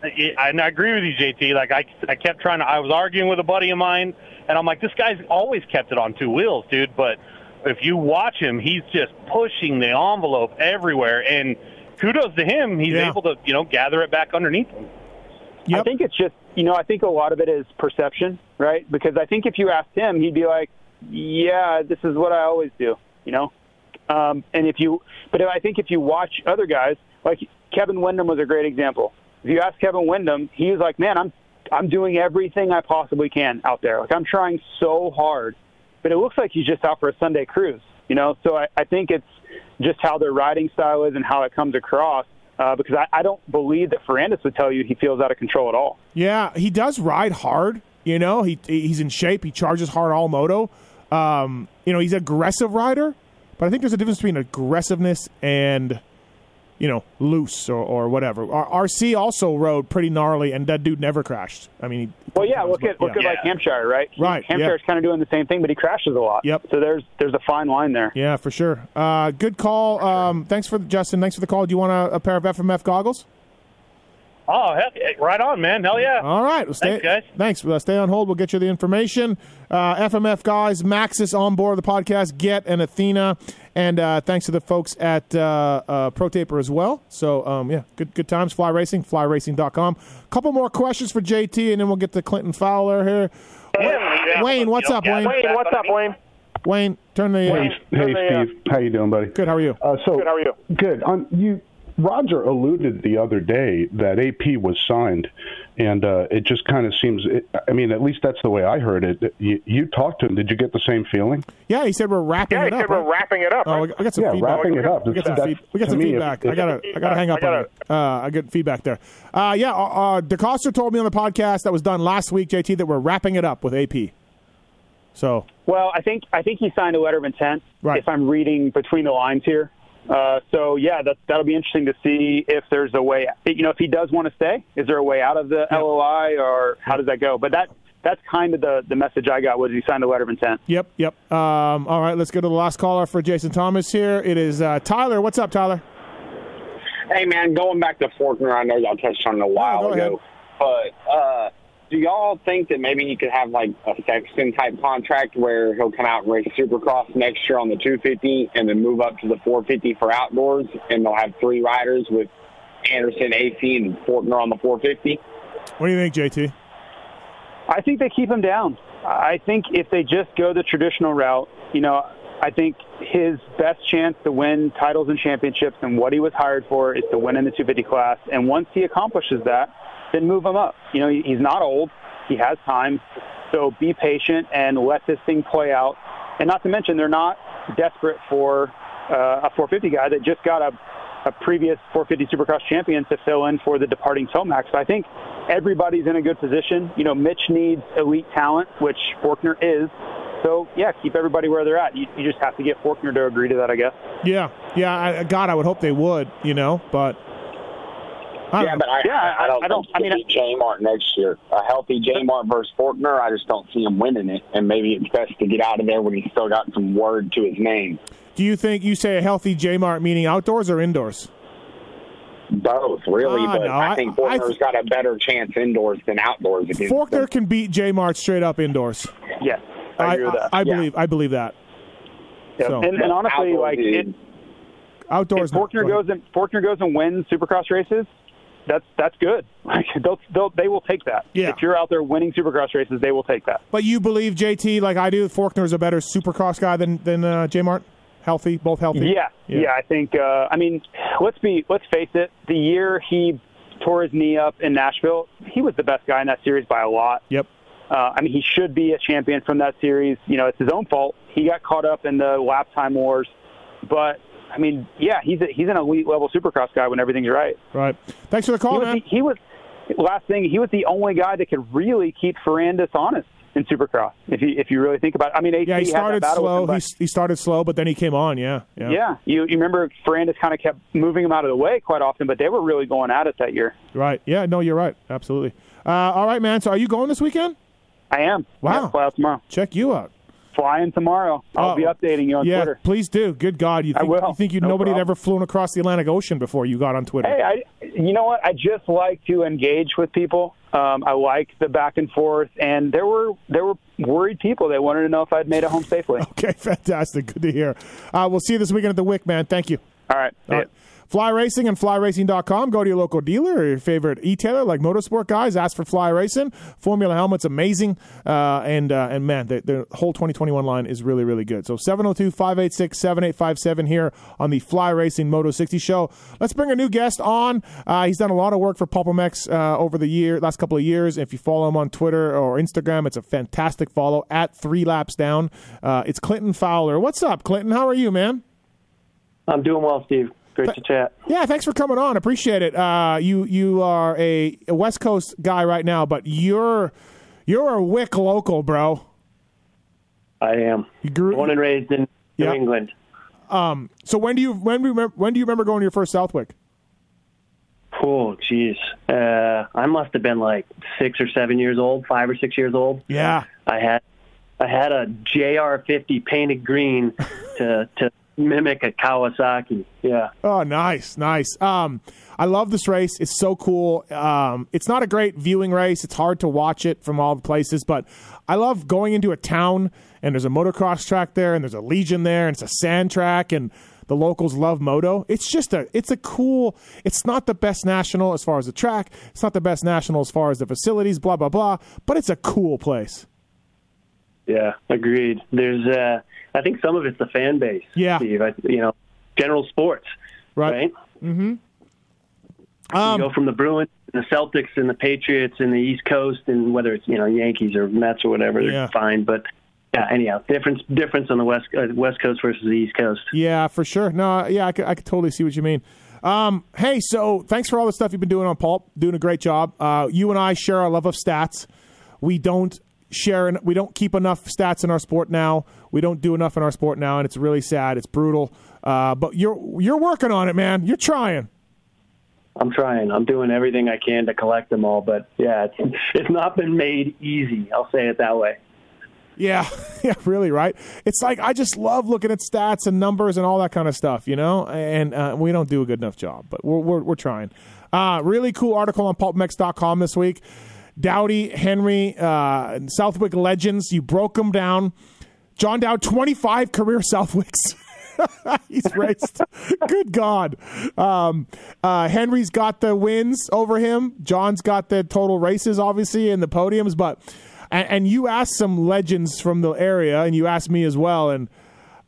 And I agree with you, J T. Like, I, I kept trying to, I was arguing with a buddy of mine, and I'm like, this guy's always kept it on two wheels, dude. But if you watch him, he's just pushing the envelope everywhere. And kudos to him. He's yeah. able to, you know, gather it back underneath him. Yep. I think it's just, you know, I think a lot of it is perception, right? Because I think if you asked him, he'd be like, yeah, this is what I always do, you know? Um, and if you, but I think if you watch other guys, like Kevin Windham was a great example. If you ask Kevin Windham, he was like, man, I'm I'm doing everything I possibly can out there. Like, I'm trying so hard. But it looks like he's just out for a Sunday cruise, you know? So I, I think it's just how their riding style is and how it comes across uh, because I, I don't believe that Ferrandis would tell you he feels out of control at all. Yeah, he does ride hard, you know? He He's in shape. He charges hard all moto. Um, you know, he's an aggressive rider, but I think there's a difference between aggressiveness and... you know, loose or, or whatever. R C also rode pretty gnarly, and that dude never crashed. I mean... Well, yeah, look at, look yeah. at like Hampshire, right? He, right. Hampshire's yeah. kind of doing the same thing, but he crashes a lot. Yep. So there's there's a fine line there. Yeah, for sure. Uh, good call. Um, thanks for, Justin, thanks for the call. Do you want a, a pair of F M F goggles? Oh, heck, right on, man. Hell yeah. All right. We'll stay, thanks, guys. Thanks. We'll stay on hold. We'll get you the information. Uh, F M F guys, Maxxis on board the podcast, Get and Athena, and uh, thanks to the folks at uh, uh, Pro Taper as well. So, um, yeah, good good times. Fly Racing, fly racing dot com. A couple more questions for J T, and then we'll get to Clinton Fowler here. Hey, Wayne, what's up, Wayne? Wayne, what's up, Wayne? Wayne, turn the... Wayne, hey, turn hey the, Steve. Uh, how you doing, buddy? Good, how are you? Uh, so, good, how are you? Good. Um, you... Roger alluded the other day that A P was signed, and uh, it just kind of seems, it, I mean, at least that's the way I heard it. You, you talked to him. Did you get the same feeling? Yeah, he said we're wrapping yeah, it up. Yeah, he said right? we're wrapping it up. Oh, right? I got some yeah, feedback. Yeah, wrapping it up. We got some, feed, we got some me, feedback. If, if, I got to I gotta hang up I gotta, on it. Uh, I got feedback there. Uh, yeah, uh, DeCoster told me on the podcast that was done last week, J T, that we're wrapping it up with A P. So. Well, I think I think he signed a letter of intent, right. if I'm reading between the lines here. Uh, so, yeah, that's, that'll be interesting to see if there's a way, you know, if he does want to stay, is there a way out of the yeah. L O I, or how does that go? But that that's kind of the, the message I got, was he signed a letter of intent. Yep, yep. Um, all right, let's go to the last caller for Jason Thomas here. It is uh, Tyler. What's up, Tyler? Hey, man, going back to Forkner, I know y'all touched on it a while oh, ago, ahead. but uh, do y'all think that maybe he could have, like, a Sexton-type contract where he'll come out and race Supercross next year on the two fifty and then move up to the four fifty for outdoors, and they'll have three riders with Anderson, A C, and Forkner on the four fifty? What do you think, J T? I think they keep him down. I think if they just go the traditional route, you know, I think his best chance to win titles and championships and what he was hired for is to win in the two fifty class. And once he accomplishes that, then move him up. You know, he's not old. He has time. So be patient and let this thing play out. And not to mention, they're not desperate for uh, a four fifty guy that just got a, a previous four fifty Supercross champion to fill in for the departing Tomac. So I think everybody's in a good position. You know, Mitch needs elite talent, which Forkner is. So, yeah, keep everybody where they're at. You, you just have to get Forkner to agree to that, I guess. Yeah. Yeah, I, God, I would hope they would, you know, but... I yeah, know. but I, yeah, I, I don't I, think I mean, J-Mart next year. A healthy J-Mart versus Forkner, I just don't see him winning it, and maybe it's best to get out of there when he's still got some word to his name. Do you think you say a healthy J-Mart meaning outdoors or indoors? Both, really, ah, but no, I, I think Forkner's I th- got a better chance indoors than outdoors. Forkner them. can beat J-Mart straight up indoors. Yes. I, I, I yeah. believe I believe that. Yep. So. And, and honestly, Outdoor, like it, outdoors, if Forkner goes and Forkner goes and wins Supercross races, that's that's good. Like they'll, they'll they will take that. Yeah. If you're out there winning Supercross races, they will take that. But you believe, J T, like I do, Forkner's a better Supercross guy than than uh, J-Mart? Healthy, both healthy. Yeah, yeah. yeah I think. Uh, I mean, let's be let's face it. The year he tore his knee up in Nashville, he was the best guy in that series by a lot. Yep. Uh, I mean, he should be a champion from that series. You know, it's his own fault. He got caught up in the lap time wars. But, I mean, yeah, he's a, he's an elite-level Supercross guy when everything's right. Right. Thanks for the call, he man. Was, he, he was, last thing, he was the only guy that could really keep Ferrandis honest in Supercross, if you if you really think about it. I mean, yeah, he started slow. Him, he, he started slow, but then he came on, yeah. Yeah, yeah. You, you remember Ferrandis kind of kept moving him out of the way quite often, but they were really going at it that year. Right. Yeah, no, you're right. Absolutely. Uh, all right, man, so are you going this weekend? I am. Wow. Yeah, fly out tomorrow. Check you out. Flying tomorrow. I'll uh, be updating you on yeah, Twitter. Yeah, please do. Good God. You think, I will. You think you, no nobody problem. had ever flown across the Atlantic Ocean before you got on Twitter. Hey, I, you know what? I just like to engage with people. Um, I like the back and forth. And there were there were worried people. They wanted to know if I'd made it home safely. Okay, fantastic. Good to hear. Uh, we'll see you this weekend at the Wick, man. Thank you. All right. All right. Fly Racing and fly racing dot com. Go to your local dealer or your favorite e-tailer like Motorsport guys. Ask for Fly Racing. Formula helmet's amazing. Uh, and, uh, and man, the, the whole twenty twenty-one line is really, really good. So seven oh two, five eight six, seven eight five seven here on the Fly Racing Moto sixty show. Let's bring a new guest on. Uh, he's done a lot of work for Pulp M X uh, over the year, last couple of years. If you follow him on Twitter or Instagram, it's a fantastic follow, at three laps down. Uh, it's Clinton Fowler. What's up, Clinton? How are you, man? I'm doing well, Steve. Great to chat. Yeah, thanks for coming on. Appreciate it. Uh, you you are a West Coast guy right now, but you're you're a Wick local, bro. I am. You grew, born and raised in New yeah. England. Um. So when do you when when do you remember going to your first Southwick? Oh, geez. Uh, I must have been like six or seven years old, five or six years old. Yeah. I had I had a J R fifty painted green to to. mimic a Kawasaki. Yeah. Oh, nice, nice. Um, I love this race. It's so cool. Um, it's not a great viewing race. It's hard to watch it from all the places, but I love going into a town and there's a motocross track there and there's a Legion there and it's a sand track and the locals love moto. It's just a, it's a cool, it's not the best national as far as the track. It's not the best national as far as the facilities, blah, blah, blah, but it's a cool place. Yeah, agreed. There's, uh, I think some of it's the fan base, yeah. Steve. I, you know, general sports, right? right? Mm-hmm. Um, you go from the Bruins, and the Celtics, and the Patriots, and the East Coast, and whether it's, you know, Yankees or Mets or whatever, they're yeah. fine. But yeah, anyhow, difference difference on the West uh, West Coast versus the East Coast. Yeah, for sure. No, yeah, I could, I could totally see what you mean. Um, hey, so thanks for all the stuff you've been doing on Pulp. Doing a great job. Uh, you and I share our love of stats. We don't share, and we don't keep enough stats in our sport now. We don't do enough in our sport now, and it's really sad. It's brutal. Uh, but you're you're working on it, man. You're trying. I'm trying. I'm doing everything I can to collect them all. But, yeah, it's, it's not been made easy. I'll say it that way. Yeah, yeah, really, right? It's like I just love looking at stats and numbers and all that kind of stuff, you know? And uh, we don't do a good enough job, but we're we're, we're trying. Uh, really cool article on pulp m x dot com this week. Dowdy, Henry, uh, Southwick legends. You broke them down. John Dowd, twenty-five career Southwicks. He's raced. Good God. Um, uh, Henry's got the wins over him. John's got the total races, obviously, and the podiums. But and, and you asked some legends from the area, and you asked me as well. And,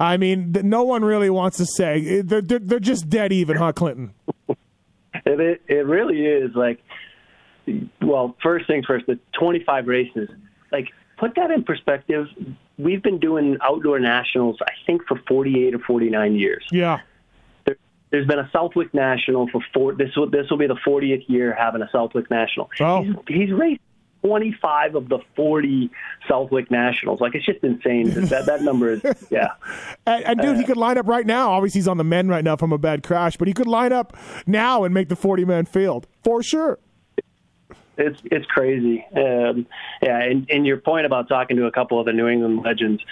I mean, th- no one really wants to say. They're, they're, they're just dead even, huh, Clinton? It, it really is. Like, well, first things first, the twenty-five races. Like, put that in perspective. We've been doing outdoor nationals, I think, for forty-eight or forty-nine years. Yeah. There, there's been a Southwick National for four. This will this will be the fortieth year having a Southwick National. Oh. He's, he's raced twenty-five of the forty Southwick Nationals. Like, it's just insane. That that number is, yeah. and, and, dude, uh, he could line up right now. Obviously, he's on the men right now from a bad crash, but he could line up now and make the forty-man field for sure. It's it's crazy, um, yeah. And, and your point about talking to a couple of the New England legends,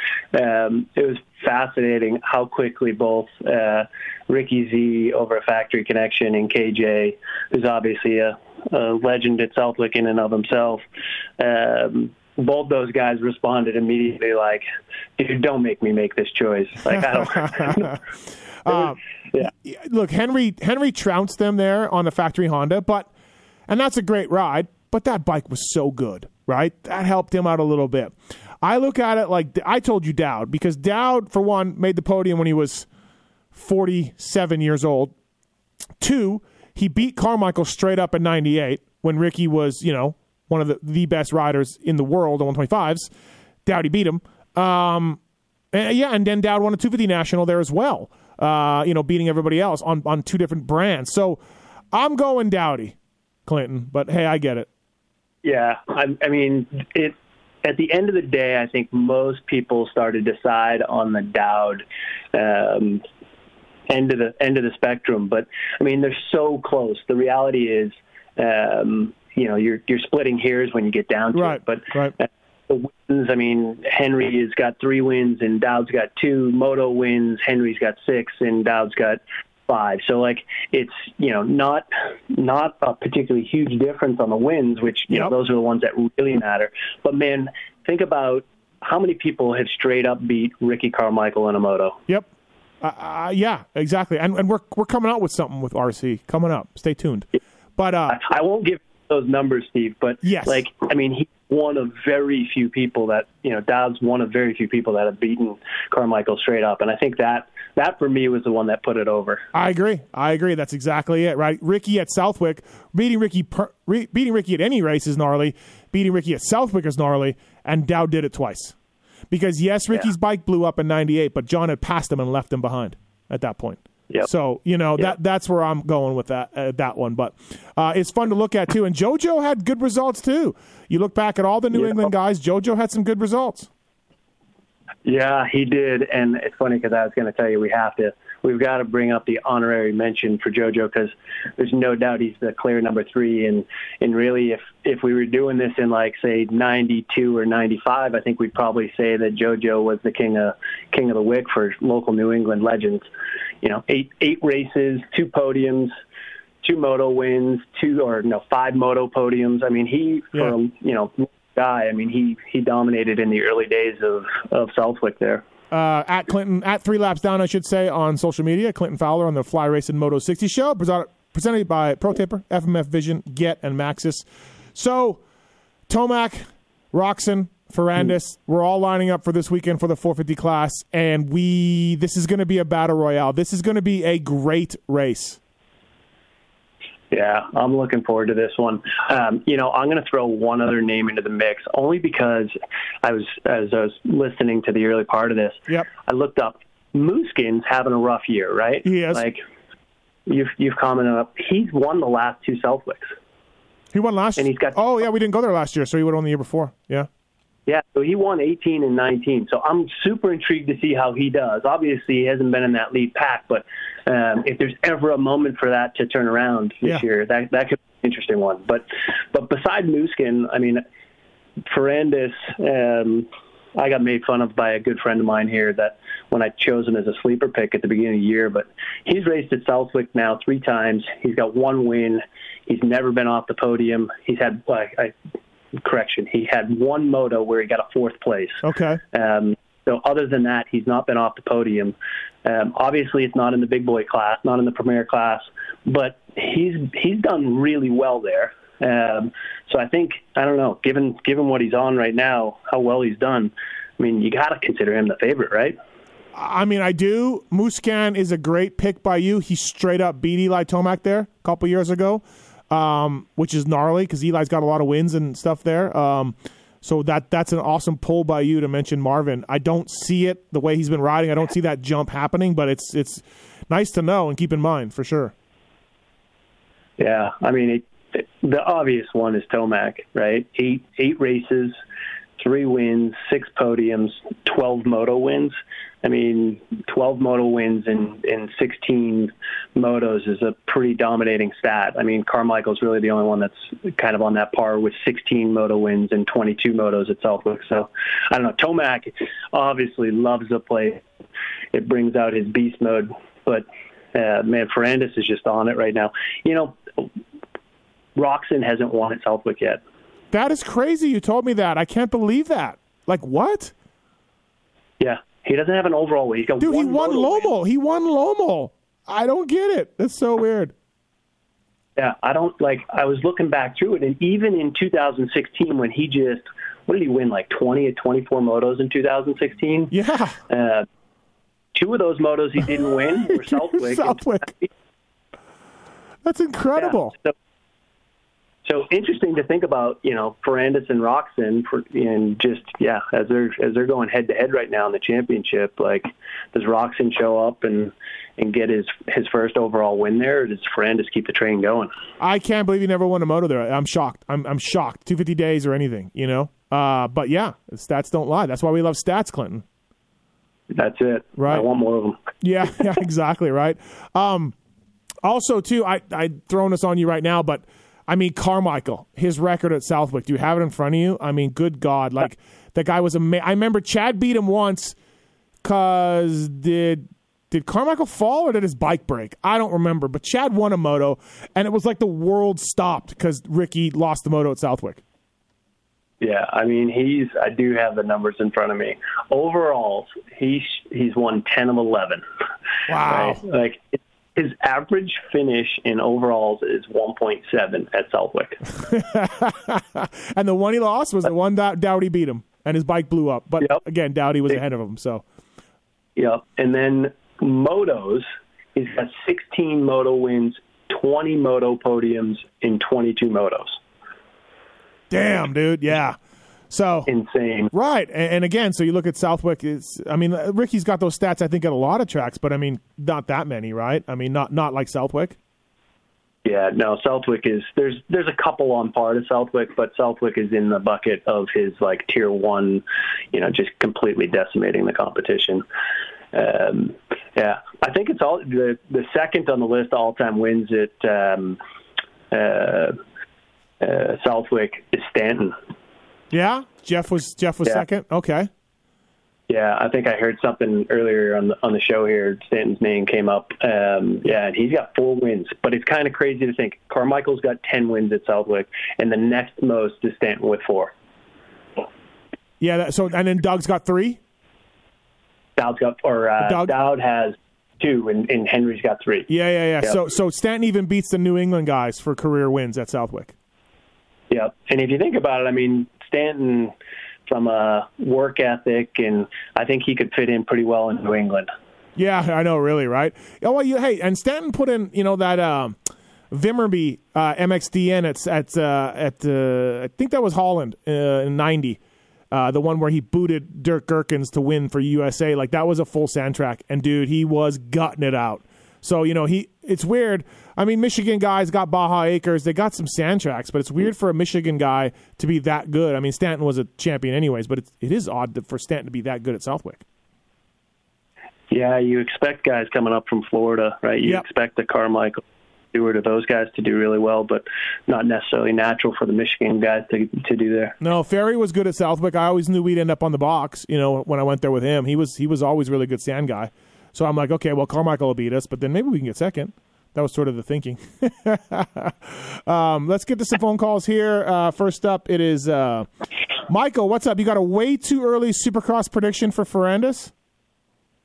um, it was fascinating how quickly both uh, Ricky Z over at Factory Connection and K J, who's obviously a, a legend at Southwick in and of himself, um, both those guys responded immediately like, "Dude, don't make me make this choice." Like I don't. uh, yeah. Look, Henry Henry trounced them there on the Factory Honda, but. And that's a great ride, but that bike was so good, right? That helped him out a little bit. I look at it like I told you Dowd, because Dowd, for one, made the podium when he was forty-seven years old. Two, he beat Carmichael straight up in ninety-eight when Ricky was, you know, one of the, the best riders in the world on one twenty-fives. Dowdy beat him. Um, and, yeah, and then Dowd won a two fifty national there as well, uh, you know, beating everybody else on, on two different brands. So I'm going Dowdy. Clinton, but hey, I get it. Yeah, I, I mean, it. At the end of the day, I think most people started to decide on the Dowd um, end of the end of the spectrum. But I mean, they're so close. The reality is, um, you know, you're you're splitting hairs when you get down to right, it. But right. uh, the wins, I mean, Henry has got three wins, and Dowd's got two. Moto wins. Henry's got six, and Dowd's got. Five. So like it's, you know, not not a particularly huge difference on the wins, which, you yep. know, those are the ones that really matter. But man, think about how many people have straight up beat Ricky Carmichael in a moto. Yep. Uh, uh, yeah, exactly. And and we're we're coming out with something with R C coming up. Stay tuned. But uh, I, I won't give those numbers, Steve, but yes. like I mean he one of very few people that, you know, Dowd's one of very few people that have beaten Carmichael straight up. And I think that, that for me was the one that put it over. I agree. I agree. That's exactly it, right? Ricky at Southwick, beating Ricky per, re, beating Ricky at any race is gnarly. Beating Ricky at Southwick is gnarly. And Dowd did it twice. Because, yes, Ricky's yeah. bike blew up in ninety-eight, but John had passed him and left him behind at that point. Yep. So, you know, yep. that that's where I'm going with that uh, that one. But uh, it's fun to look at, too. And JoJo had good results, too. You look back at all the New yep. England guys, JoJo had some good results. Yeah, he did. And it's funny because I was going to tell you we have to – we've got to bring up the honorary mention for JoJo because there's no doubt he's the clear number three. And, and really, if, if we were doing this in, like, say, ninety-two or ninety-five, I think we'd probably say that JoJo was the king of king of the W I C for local New England legends. You know, eight eight races, two podiums, two moto wins, two or no five moto podiums. I mean, he, yeah. from, you know, guy. I mean, he he dominated in the early days of, of Southwick there. Uh, at Clinton, at Three Laps Down, I should say, on social media, Clinton Fowler on the Fly Racing Moto sixty show, presented by Pro Taper, F M F Vision, Get, and Maxxis. So, Tomac, Roczen, Ferrandis, we're all lining up for this weekend for the four fifty class, and we this is going to be a battle royale. This is going to be a great race. Yeah, I'm looking forward to this one. Um, you know, I'm going to throw one other name into the mix, only because I was as I was listening to the early part of this. Yep. I looked up Mooskin's having a rough year, right? Yes. Like you've you've commented up, he's won the last two Southwicks. He won last. And he's got. Oh yeah, we didn't go there last year, so he would have won the year before. Yeah. Yeah, so he won eighteen and nineteen. So I'm super intrigued to see how he does. Obviously, he hasn't been in that lead pack, but um, if there's ever a moment for that to turn around this yeah. year, that that could be an interesting one. But but beside Muskin, I mean, Ferrandis, um, I got made fun of by a good friend of mine here that when I chose him as a sleeper pick at the beginning of the year, but he's raced at Southwick now three times. He's got one win. He's never been off the podium. He's had like. I, Correction. He had one moto where he got a fourth place. Okay. Um, so other than that, he's not been off the podium. Um, obviously, it's not in the big boy class, not in the premier class, but he's he's done really well there. Um, so I think I don't know. Given given what he's on right now, how well he's done. I mean, you got to consider him the favorite, right? I mean, I do. Muskan is a great pick by you. He straight up beat Eli Tomac there a couple years ago. Um, which is gnarly because Eli's got a lot of wins and stuff there. Um, so that that's an awesome pull by you to mention Marvin. I don't see it the way he's been riding. I don't see that jump happening, but it's it's nice to know and keep in mind for sure. Yeah, I mean, it, it, the obvious one is Tomac, right? Eight eight races, three wins, six podiums, twelve moto wins. I mean, twelve moto wins and, and sixteen motos is a pretty dominating stat. I mean, Carmichael's really the only one that's kind of on that par with sixteen moto wins and twenty-two motos at Southwick. So, I don't know. Tomac obviously loves the play. It brings out his beast mode. But, uh, man, Ferrandis is just on it right now. You know, Roczen hasn't won at Southwick yet. That is crazy. You told me that. I can't believe that. Like, what? Yeah. He doesn't have an overall win. Dude, he won Lomo. He won Lomo. I don't get it. That's so weird. Yeah, I don't, like, I was looking back through it, and even in two thousand sixteen when he just, what did he win, like twenty or twenty-four motos in two thousand sixteen? Yeah. Uh, two of those motos he didn't win were Southwick. Southwick. That's incredible. Yeah, so, So interesting to think about, you know, Ferrandis and Roczen, and just yeah, as they're as they're going head to head right now in the championship. Like, does Roczen show up and and get his his first overall win there, or does Ferrandis keep the train going? I can't believe he never won a moto there. I'm shocked. I'm I'm shocked. two hundred fifty days or anything, you know. Uh, but yeah, stats don't lie. That's why we love stats, Clinton. That's it. Right. I want more of them. Yeah. Yeah. Exactly. Right. Um, also, too, I I'd thrown this on you right now, but. I mean, Carmichael, his record at Southwick. Do you have it in front of you? I mean, good God. Like, that guy was amazing. I remember Chad beat him once because did did Carmichael fall or did his bike break? I don't remember. But Chad won a moto, and it was like the world stopped because Ricky lost the moto at Southwick. Yeah, I mean, he's. I do have the numbers in front of me. Overall, he's, he's won ten of eleven. Wow. Right? Like, it's. His average finish in overalls is one point seven at Southwick. And the one he lost was the one that Dowdy beat him, and his bike blew up. But, yep. Again, Dowdy was ahead of him. So, yep. And then motos, he's got sixteen moto wins, twenty moto podiums, and twenty-two motos. Damn, dude. Yeah. So insane, right? And, and again, so you look at Southwick. Is I mean, Ricky's got those stats. I think at a lot of tracks, but I mean, not that many, right? I mean, not not like Southwick. Yeah, no, Southwick is there's there's a couple on par to Southwick, but Southwick is in the bucket of his like tier one, you know, just completely decimating the competition. Um, yeah, I think it's all the the second on the list all time wins at um, uh, uh, Southwick is Stanton. Yeah, Jeff was Jeff was yeah. second. Okay. Yeah, I think I heard something earlier on the on the show here. Stanton's name came up. Um, yeah, and he's got four wins, but it's kind of crazy to think Carmichael's got ten wins at Southwick, and the next most is Stanton with four. Yeah. That, so and then Doug's got three. Doug's got or uh, Doug? Dowd has two, and, and Henry's got three. Yeah, yeah, yeah. Yep. So so Stanton even beats the New England guys for career wins at Southwick. Yeah, and if you think about it, I mean. Stanton from a work ethic, and I think he could fit in pretty well in New England. Yeah, I know, really, right? Oh, well, you, hey, and Stanton put in, you know, that um, Vimmerby uh, M X D N at at uh, at uh, I think that was Holland uh, in ninety, uh, the one where he booted Dirk Gerkens to win for U S A. Like that was a full sand track, and dude, he was gutting it out. So you know, he it's weird. I mean, Michigan guys got Baja Acres. They got some sand tracks, but it's weird for a Michigan guy to be that good. I mean, Stanton was a champion anyways, but it's, it is odd to, for Stanton to be that good at Southwick. Yeah, you expect guys coming up from Florida, right? You yep. expect the Carmichael, Stewart, or those guys to do really well, but not necessarily natural for the Michigan guys to to do there. No, Ferry was good at Southwick. I always knew we'd end up on the box, you know, when I went there with him. He was he was always a really good sand guy. So I'm like, okay, well, Carmichael will beat us, but then maybe we can get second. That was sort of the thinking. um, let's get to some phone calls here. Uh, first up, it is uh, Michael. What's up? You got a way too early Supercross prediction for Ferrandis?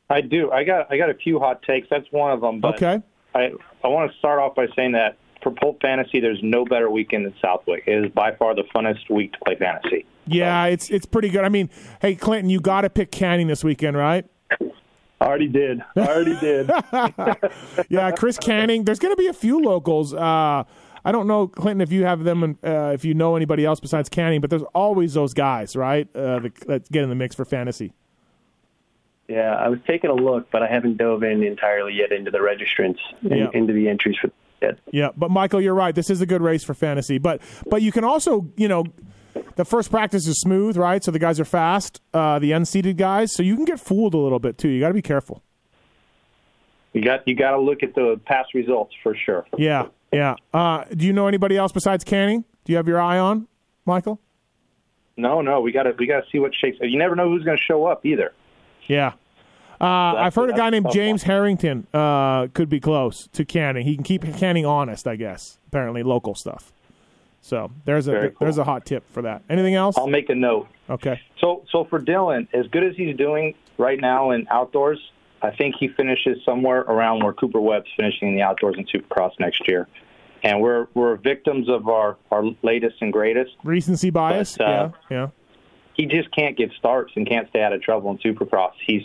I do. I got I got a few hot takes. That's one of them. But okay. I I want to start off by saying that for Pulp Fantasy, there's no better weekend than Southwick. It is by far the funnest week to play fantasy. Yeah, so. it's it's pretty good. I mean, hey, Clinton, you got to pick Canning this weekend, right? I already did. I already did. Yeah, Chris Canning. There's going to be a few locals. Uh, I don't know, Clinton, if you have them, uh, if you know anybody else besides Canning, but there's always those guys, right, uh, that get in the mix for fantasy. Yeah, I was taking a look, but I haven't dove in entirely yet into the registrants, and yeah. into the entries for yet. Yeah, but Michael, you're right. This is a good race for fantasy. But but you can also, you know, the first practice is smooth, right? So the guys are fast, uh, the unseeded guys. So you can get fooled a little bit too. You got to be careful. You got you got to look at the past results for sure. Yeah, yeah. Uh, do you know anybody else besides Canning? Do you have your eye on, Michael? No, no. We got to we got to see what shakes. You never know who's going to show up either. Yeah. Uh, I've heard a guy named James Harrington uh, could be close to Canning. He can keep Canning honest, I guess, apparently, local stuff. So there's a cool. there's a hot tip for that. Anything else? I'll make a note. Okay. So so for Dylan, as good as he's doing right now in outdoors, I think he finishes somewhere around where Cooper Webb's finishing in the outdoors and Supercross next year. And we're we're victims of our, our latest and greatest. Recency bias, but, uh, yeah, yeah. He just can't get starts and can't stay out of trouble in Supercross. He's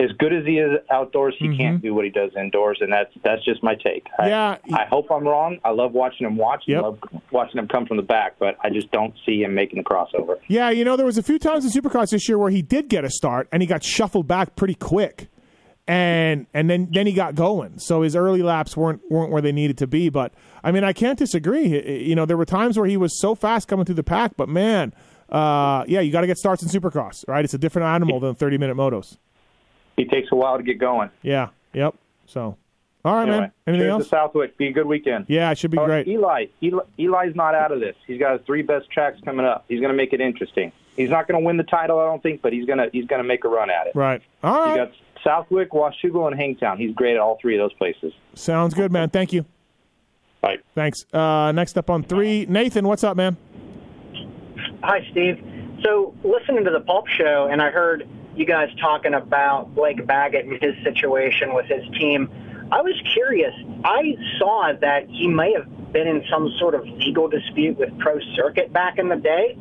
as good as he is outdoors. He mm-hmm. can't do what he does indoors, and that's that's just my take. I, yeah, he, I hope I'm wrong. I love watching him watch. Yep. I love watching him come from the back, but I just don't see him making the crossover. Yeah, you know, there was a few times in Supercross this year where he did get a start, and he got shuffled back pretty quick, and and then, then he got going. So his early laps weren't weren't where they needed to be. But I mean, I can't disagree. You know, there were times where he was so fast coming through the pack, but man. Uh, yeah, you got to get starts in Supercross, right? It's a different animal than thirty-minute motos. It takes a while to get going. Yeah, yep. So, all right, anyway, man. Anything else? To Southwick. Be a good weekend. Yeah, it should be oh, great. Eli, Eli, Eli's not out of this. He's got his three best tracks coming up. He's going to make it interesting. He's not going to win the title, I don't think, but he's going to he's going to make a run at it. Right. All right. You got Southwick, Washougal, and Hangtown. He's great at all three of those places. Sounds good, man. Thank you. Bye. Thanks. Uh, next up on three, Nathan. What's up, man? Hi, Steve. So, listening to the Pulp Show, and I heard you guys talking about Blake Baggett and his situation with his team. I was curious. I saw that he may have been in some sort of legal dispute with Pro Circuit back in the day.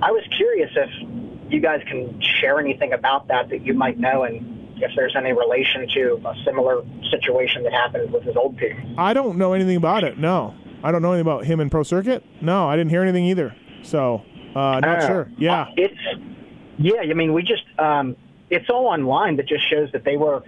I was curious if you guys can share anything about that that you might know, and if there's any relation to a similar situation that happened with his old team. I don't know anything about it, no. I don't know anything about him and Pro Circuit. No, I didn't hear anything either, so... Uh, not uh, sure. Yeah. It's yeah. I mean, we just um, it's all online that just shows that they were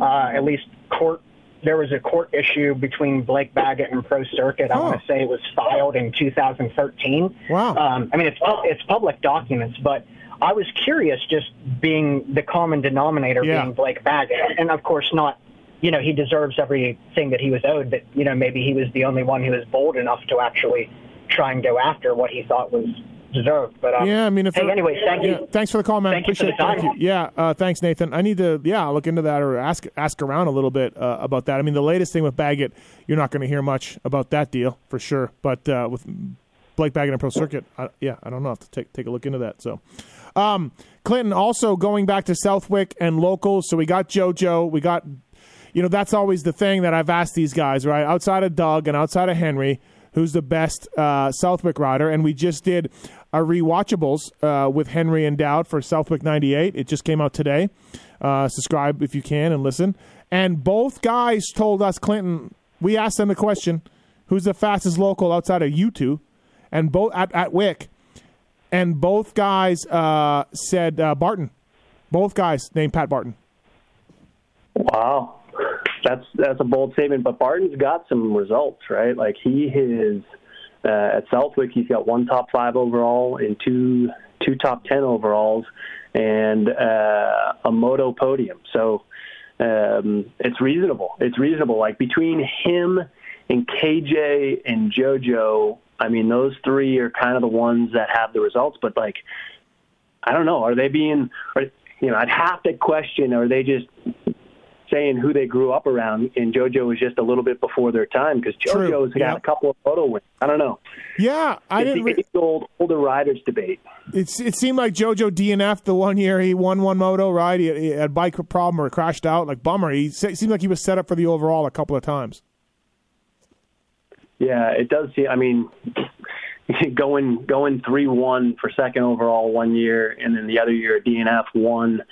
uh, at least court. There was a court issue between Blake Baggett and Pro Circuit. I oh. want to say it was filed in two thousand thirteen. Wow. Um, I mean, it's it's public documents, but I was curious, just being the common denominator yeah. being Blake Baggett, and of course not. You know, he deserves everything that he was owed. But you know, maybe he was the only one who was bold enough to actually try and go after what he thought was. Deserved, but um, yeah, I mean, if hey, anyway, thank yeah, you. Thanks for the call, man. Thank Appreciate it. Thank you. Yeah, uh, thanks, Nathan. I need to, yeah, look into that or ask ask around a little bit uh, about that. I mean, the latest thing with Baggett, you're not going to hear much about that deal for sure. But uh, with Blake Baggett and Pro Circuit, I, yeah, I don't know. I have to take take a look into that. So, um, Clinton also going back to Southwick and locals. So we got JoJo, we got, you know, that's always the thing that I've asked these guys, right? Outside of Doug and outside of Henry, who's the best uh, Southwick rider. And we just did a rewatchables uh, with Henry and Dowd for Southwick ninety-eight. It just came out today. Uh, subscribe if you can and listen. And both guys told us, Clinton, we asked them the question, who's the fastest local outside of you two? And both at, at W I C. And both guys uh, said uh, Barton. Both guys named Pat Barton. Wow. that's that's a bold statement, but Barton's got some results, right? Like he is uh, at Southwick, he's got one top five overall and two two top ten overalls and uh, a moto podium. So um, it's reasonable. It's reasonable. Like between him and K J and JoJo, I mean, those three are kind of the ones that have the results. But like, I don't know, are they being, are, you know, I'd have to question, are they just saying who they grew up around, and JoJo was just a little bit before their time because JoJo's got yep. a couple of photo wins. I don't know. Yeah, I it's didn't. Re- the old older riders debate. It's it seemed like JoJo D N F'd the one year he won one moto ride. He, he had a bike problem or crashed out, like bummer. He se- seemed like he was set up for the overall a couple of times. Yeah, it does seem. I mean, going going three one for second overall one year, and then the other year D N F won.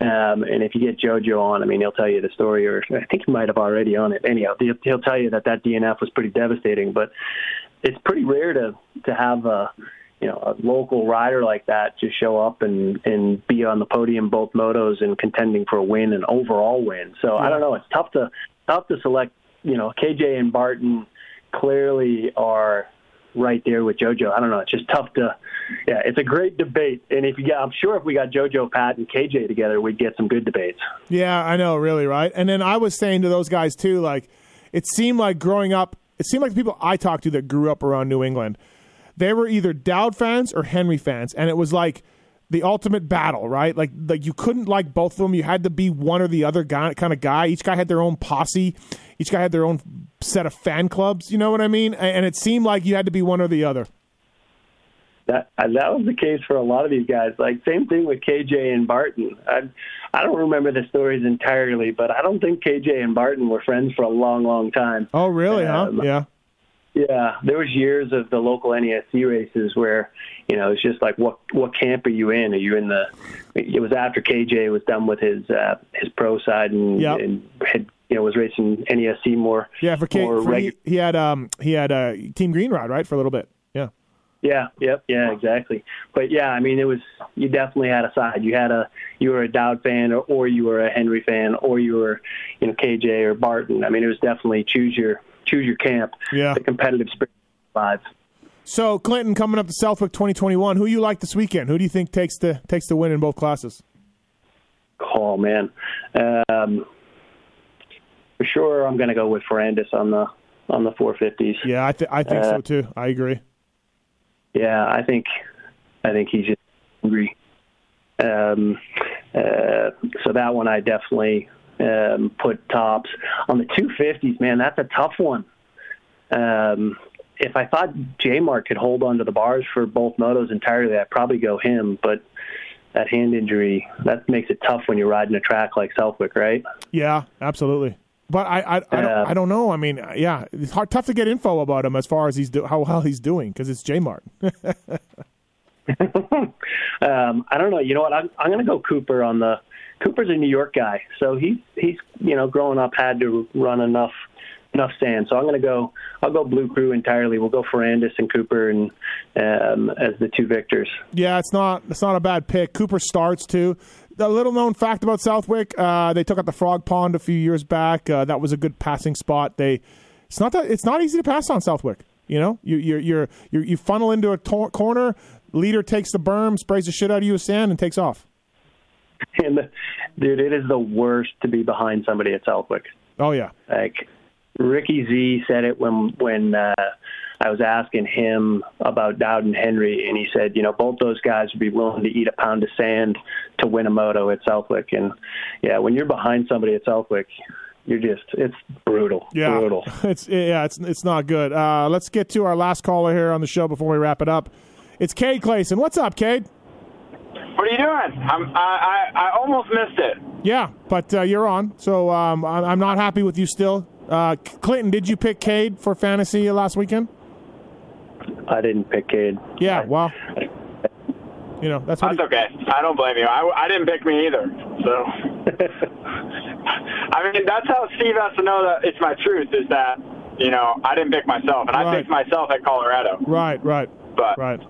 Um, and if you get JoJo on, I mean, he'll tell you the story, or I think he might have already on it. Anyhow, he'll tell you that that D N F was pretty devastating. But it's pretty rare to to have a you know a local rider like that just show up and and be on the podium both motos and contending for a win, an overall win. So yeah. I don't know. It's tough to tough to select. You know, K J and Barton clearly are right there with JoJo. I don't know. It's just tough to, yeah, it's a great debate. And if you got, I'm sure if we got JoJo, Pat, and K J together, we'd get some good debates. Yeah, I know, really, right? And then I was saying to those guys, too, like, it seemed like growing up, it seemed like the people I talked to that grew up around New England, they were either Dowd fans or Henry fans. And it was like the ultimate battle, right? Like, like you couldn't like both of them. You had to be one or the other guy, kind of guy. Each guy had their own posse. Each guy had their own set of fan clubs. You know what I mean? And it seemed like you had to be one or the other. That that was the case for a lot of these guys. Like, same thing with K J and Barton. I I don't remember the stories entirely, but I don't think K J and Barton were friends for a long, long time. Oh, really? Um, huh? Yeah. Yeah, there was years of the local N A S C races where, you know, it's just like, what what camp are you in? Are you in the? It was after K J was done with his uh, his pro side and, yep. and had you know was racing N A S C more. Yeah, for K. For regu- he, he had um he had a uh, Team Green Rod right for a little bit. Yeah. Yeah. Yep. Yeah. Exactly. But yeah, I mean, it was you definitely had a side. You had a you were a Dowd fan or, or you were a Henry fan or you were you know K J or Barton. I mean, it was definitely choose your. Choose your camp. Yeah. The competitive spirit vibes. So, Clinton, coming up to Southwick twenty twenty-one, who you like this weekend? Who do you think takes the takes the win in both classes? Oh man, um, for sure, I'm going to go with Ferrandis on the on the four fifties. Yeah, I, th- I think uh, so too. I agree. Yeah, I think I think he's just hungry. Um, uh, so that one, I definitely. Um, put tops on the two fifties, man. That's a tough one. Um, if I thought J-Mart could hold onto the bars for both motos entirely, I'd probably go him. But that hand injury, that makes it tough when you're riding a track like Southwick, right? Yeah, absolutely. But I, I, I, don't, uh, I don't know. I mean, yeah, it's hard, tough to get info about him as far as he's do- how well he's doing because it's J-Mart. um, I don't know. You know what? I'm, I'm going to go Cooper on the. Cooper's a New York guy, so he's he's you know growing up had to run enough enough sand. So I'm gonna go I'll go Blue Crew entirely. We'll go Ferrandis and Cooper and um, as the two victors. Yeah, it's not it's not a bad pick. Cooper starts too. A little known fact about Southwick: uh, they took out the Frog Pond a few years back. Uh, that was a good passing spot. They it's not that it's not easy to pass on Southwick. You know, you you you you funnel into a tor- corner. Leader takes the berm, sprays the shit out of you with sand, and takes off. And the, dude, it is the worst to be behind somebody at Southwick. Oh yeah, like Ricky Z said it when when uh, I was asking him about Dowd and Henry, and he said, you know, both those guys would be willing to eat a pound of sand to win a moto at Southwick. And yeah, when you're behind somebody at Southwick, you're just it's brutal. Yeah, brutal. It's yeah, it's it's not good. Uh, let's get to our last caller here on the show before we wrap it up. It's Cade Clayson. What's up, Cade? What are you doing? I'm, I, I I almost missed it. Yeah, but uh, you're on, so um, I'm not happy with you still. Uh, Clinton, did you pick Cade for fantasy last weekend? I didn't pick Cade. Yeah, well, you know that's what that's he- okay. I don't blame you. I, I didn't pick me either. So I mean, that's how Steve has to know that it's my truth is that you know I didn't pick myself, and right. I picked myself at Colorado. Right, right, but right.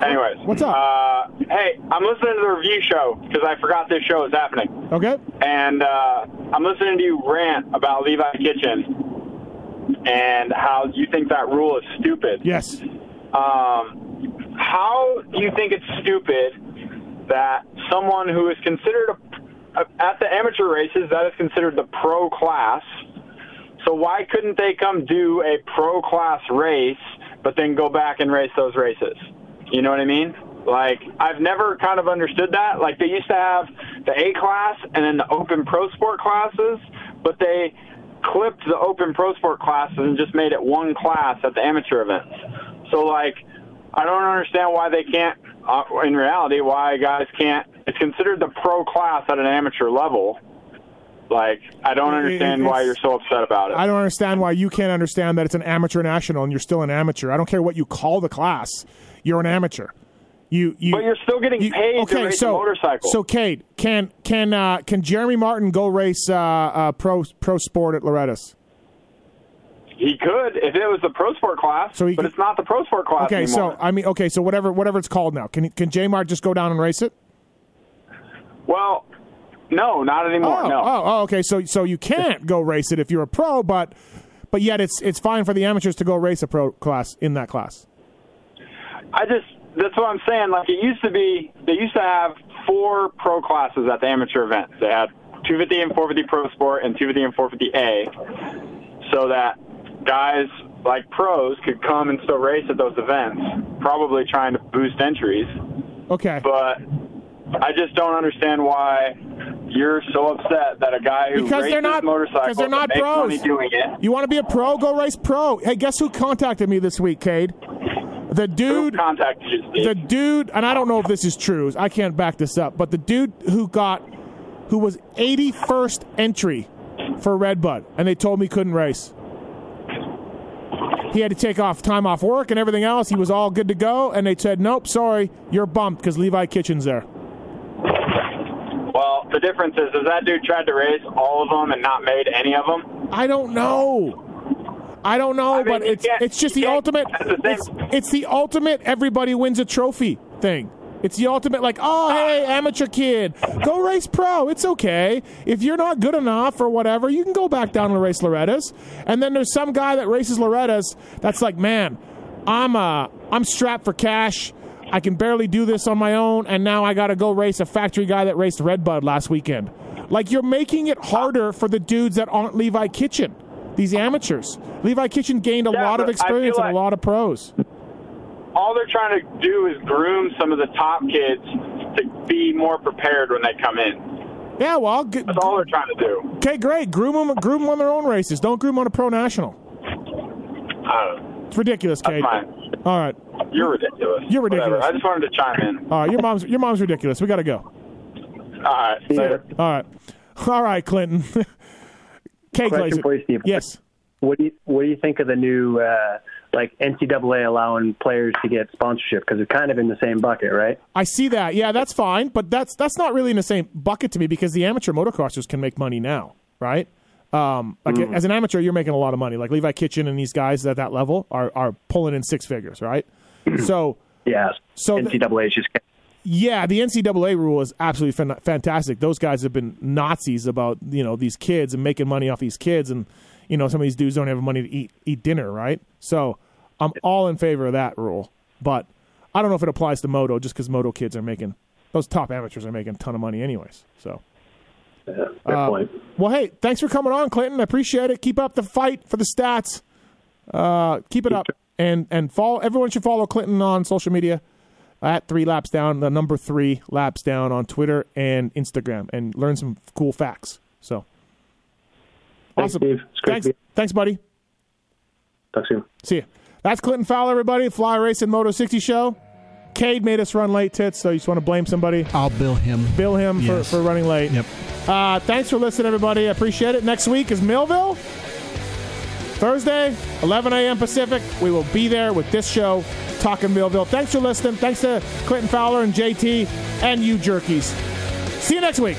Anyways. What's up? Uh, hey, I'm listening to the review show because I forgot this show was happening. Okay. And uh, I'm listening to you rant about Levi Kitchen and how you think that rule is stupid. Yes. Um, how do you think it's stupid that someone who is considered a, a, at the amateur races, that is considered the pro class, so why couldn't they come do a pro class race but then go back and race those races? You know what I mean? Like, I've never kind of understood that. Like, they used to have the A class and then the open pro sport classes, but they clipped the open pro sport classes and just made it one class at the amateur events. So, like, I don't understand why they can't, uh, in reality, why guys can't. It's considered the pro class at an amateur level. Like, I don't understand it's, why you're so upset about it. I don't understand why you can't understand that it's an amateur national and you're still an amateur. I don't care what you call the class. You're an amateur. You, you, but you're still getting you, paid okay, to race so, a motorcycle. So, Cade, can can uh, can Jeremy Martin go race uh, uh, pro pro sport at Loretta's? He could if it was the pro sport class, so he, but it's not the pro sport class okay, anymore. Okay, so I mean, okay, so whatever whatever it's called now, can can J-Mart just go down and race it? Well, no, not anymore. Oh, no. Oh, oh, okay. So so you can't go race it if you're a pro, but but yet it's it's fine for the amateurs to go race a pro class in that class. I just. That's what I'm saying. Like, it used to be, they used to have four pro classes at the amateur events. They had two fifty and four fifty Pro Sport and two fifty and four fifty A, so that guys like pros could come and still race at those events, probably trying to boost entries. Okay. But I just don't understand why you're so upset that a guy who because races they're not, motorcycles they're not makes pros. Money doing it. You want to be a pro? Go race pro. Hey, guess who contacted me this week, Cade? The dude, you, the dude, and I don't know if this is true. I can't back this up, but the dude who got, who was eighty-first entry for Red Bud, and they told me he couldn't race. He had to take off time off work and everything else. He was all good to go, and they said, "Nope, sorry, you're bumped because Levi Kitchen's there." Well, the difference is, is that dude tried to race all of them and not made any of them. I don't know. I don't know, I mean, but it's it's just the ultimate. The it's, it's the ultimate. Everybody wins a trophy thing. It's the ultimate. Like, oh, hey, amateur kid, go race pro. It's okay if you're not good enough or whatever. You can go back down and race Loretta's. And then there's some guy that races Loretta's that's like, man, I'm uh, I'm strapped for cash. I can barely do this on my own, and now I got to go race a factory guy that raced Red Bud last weekend. Like, you're making it harder for the dudes that aren't Levi Kitchen. These amateurs. Levi Kitchen gained a yeah, lot of experience like and a lot of pros. All they're trying to do is groom some of the top kids to be more prepared when they come in. Yeah, well, g- that's all they're trying to do. Okay, great. Groom them, groom them on their own races. Don't groom on a pro national. I don't know. It's ridiculous, Kate. That's mine. All right. You're ridiculous. You're ridiculous. Whatever. I just wanted to chime in. All right, your mom's your mom's ridiculous. We got to go. All right. Later. All right. All right, Clinton. Cake Question laser. For you, Steve. Yes. What do you What do you think of the new uh, like N C double A allowing players to get sponsorship, because they're kind of in the same bucket, right? I see that. Yeah, that's fine, but that's that's not really in the same bucket to me, because the amateur motocrossers can make money now, right? Um, like mm. as an amateur, you're making a lot of money. Like Levi Kitchen and these guys at that level are are pulling in six figures, right? So yeah, so N C double A is just. Yeah, the N C double A rule is absolutely fan- fantastic. Those guys have been Nazis about, you know, these kids and making money off these kids, and, you know, some of these dudes don't have money to eat eat dinner, right? So I'm all in favor of that rule, but I don't know if it applies to Moto, just because Moto kids are making those top amateurs are making a ton of money anyways. So, yeah, fair uh, point. Well, hey, thanks for coming on, Clinton. I appreciate it. Keep up the fight for the stats. Uh, keep it up, and and follow. Everyone should follow Clinton on social media. At three laps down, the number three laps down on Twitter and Instagram, and learn some cool facts. So, thanks, awesome. Steve. Thanks, thanks, buddy. Talk soon. See you. That's Clinton Fowler, everybody. Fly Racing Moto sixty show. Cade made us run late, tits. So you just want to blame somebody? I'll bill him. Bill him yes. for, for running late. Yep. Uh, thanks for listening, everybody. I appreciate it. Next week is Millville. Thursday, eleven a.m. Pacific. We will be there with this show, talking Millville. Thanks for listening. Thanks to Clinton Fowler and J T and you jerkies. See you next week.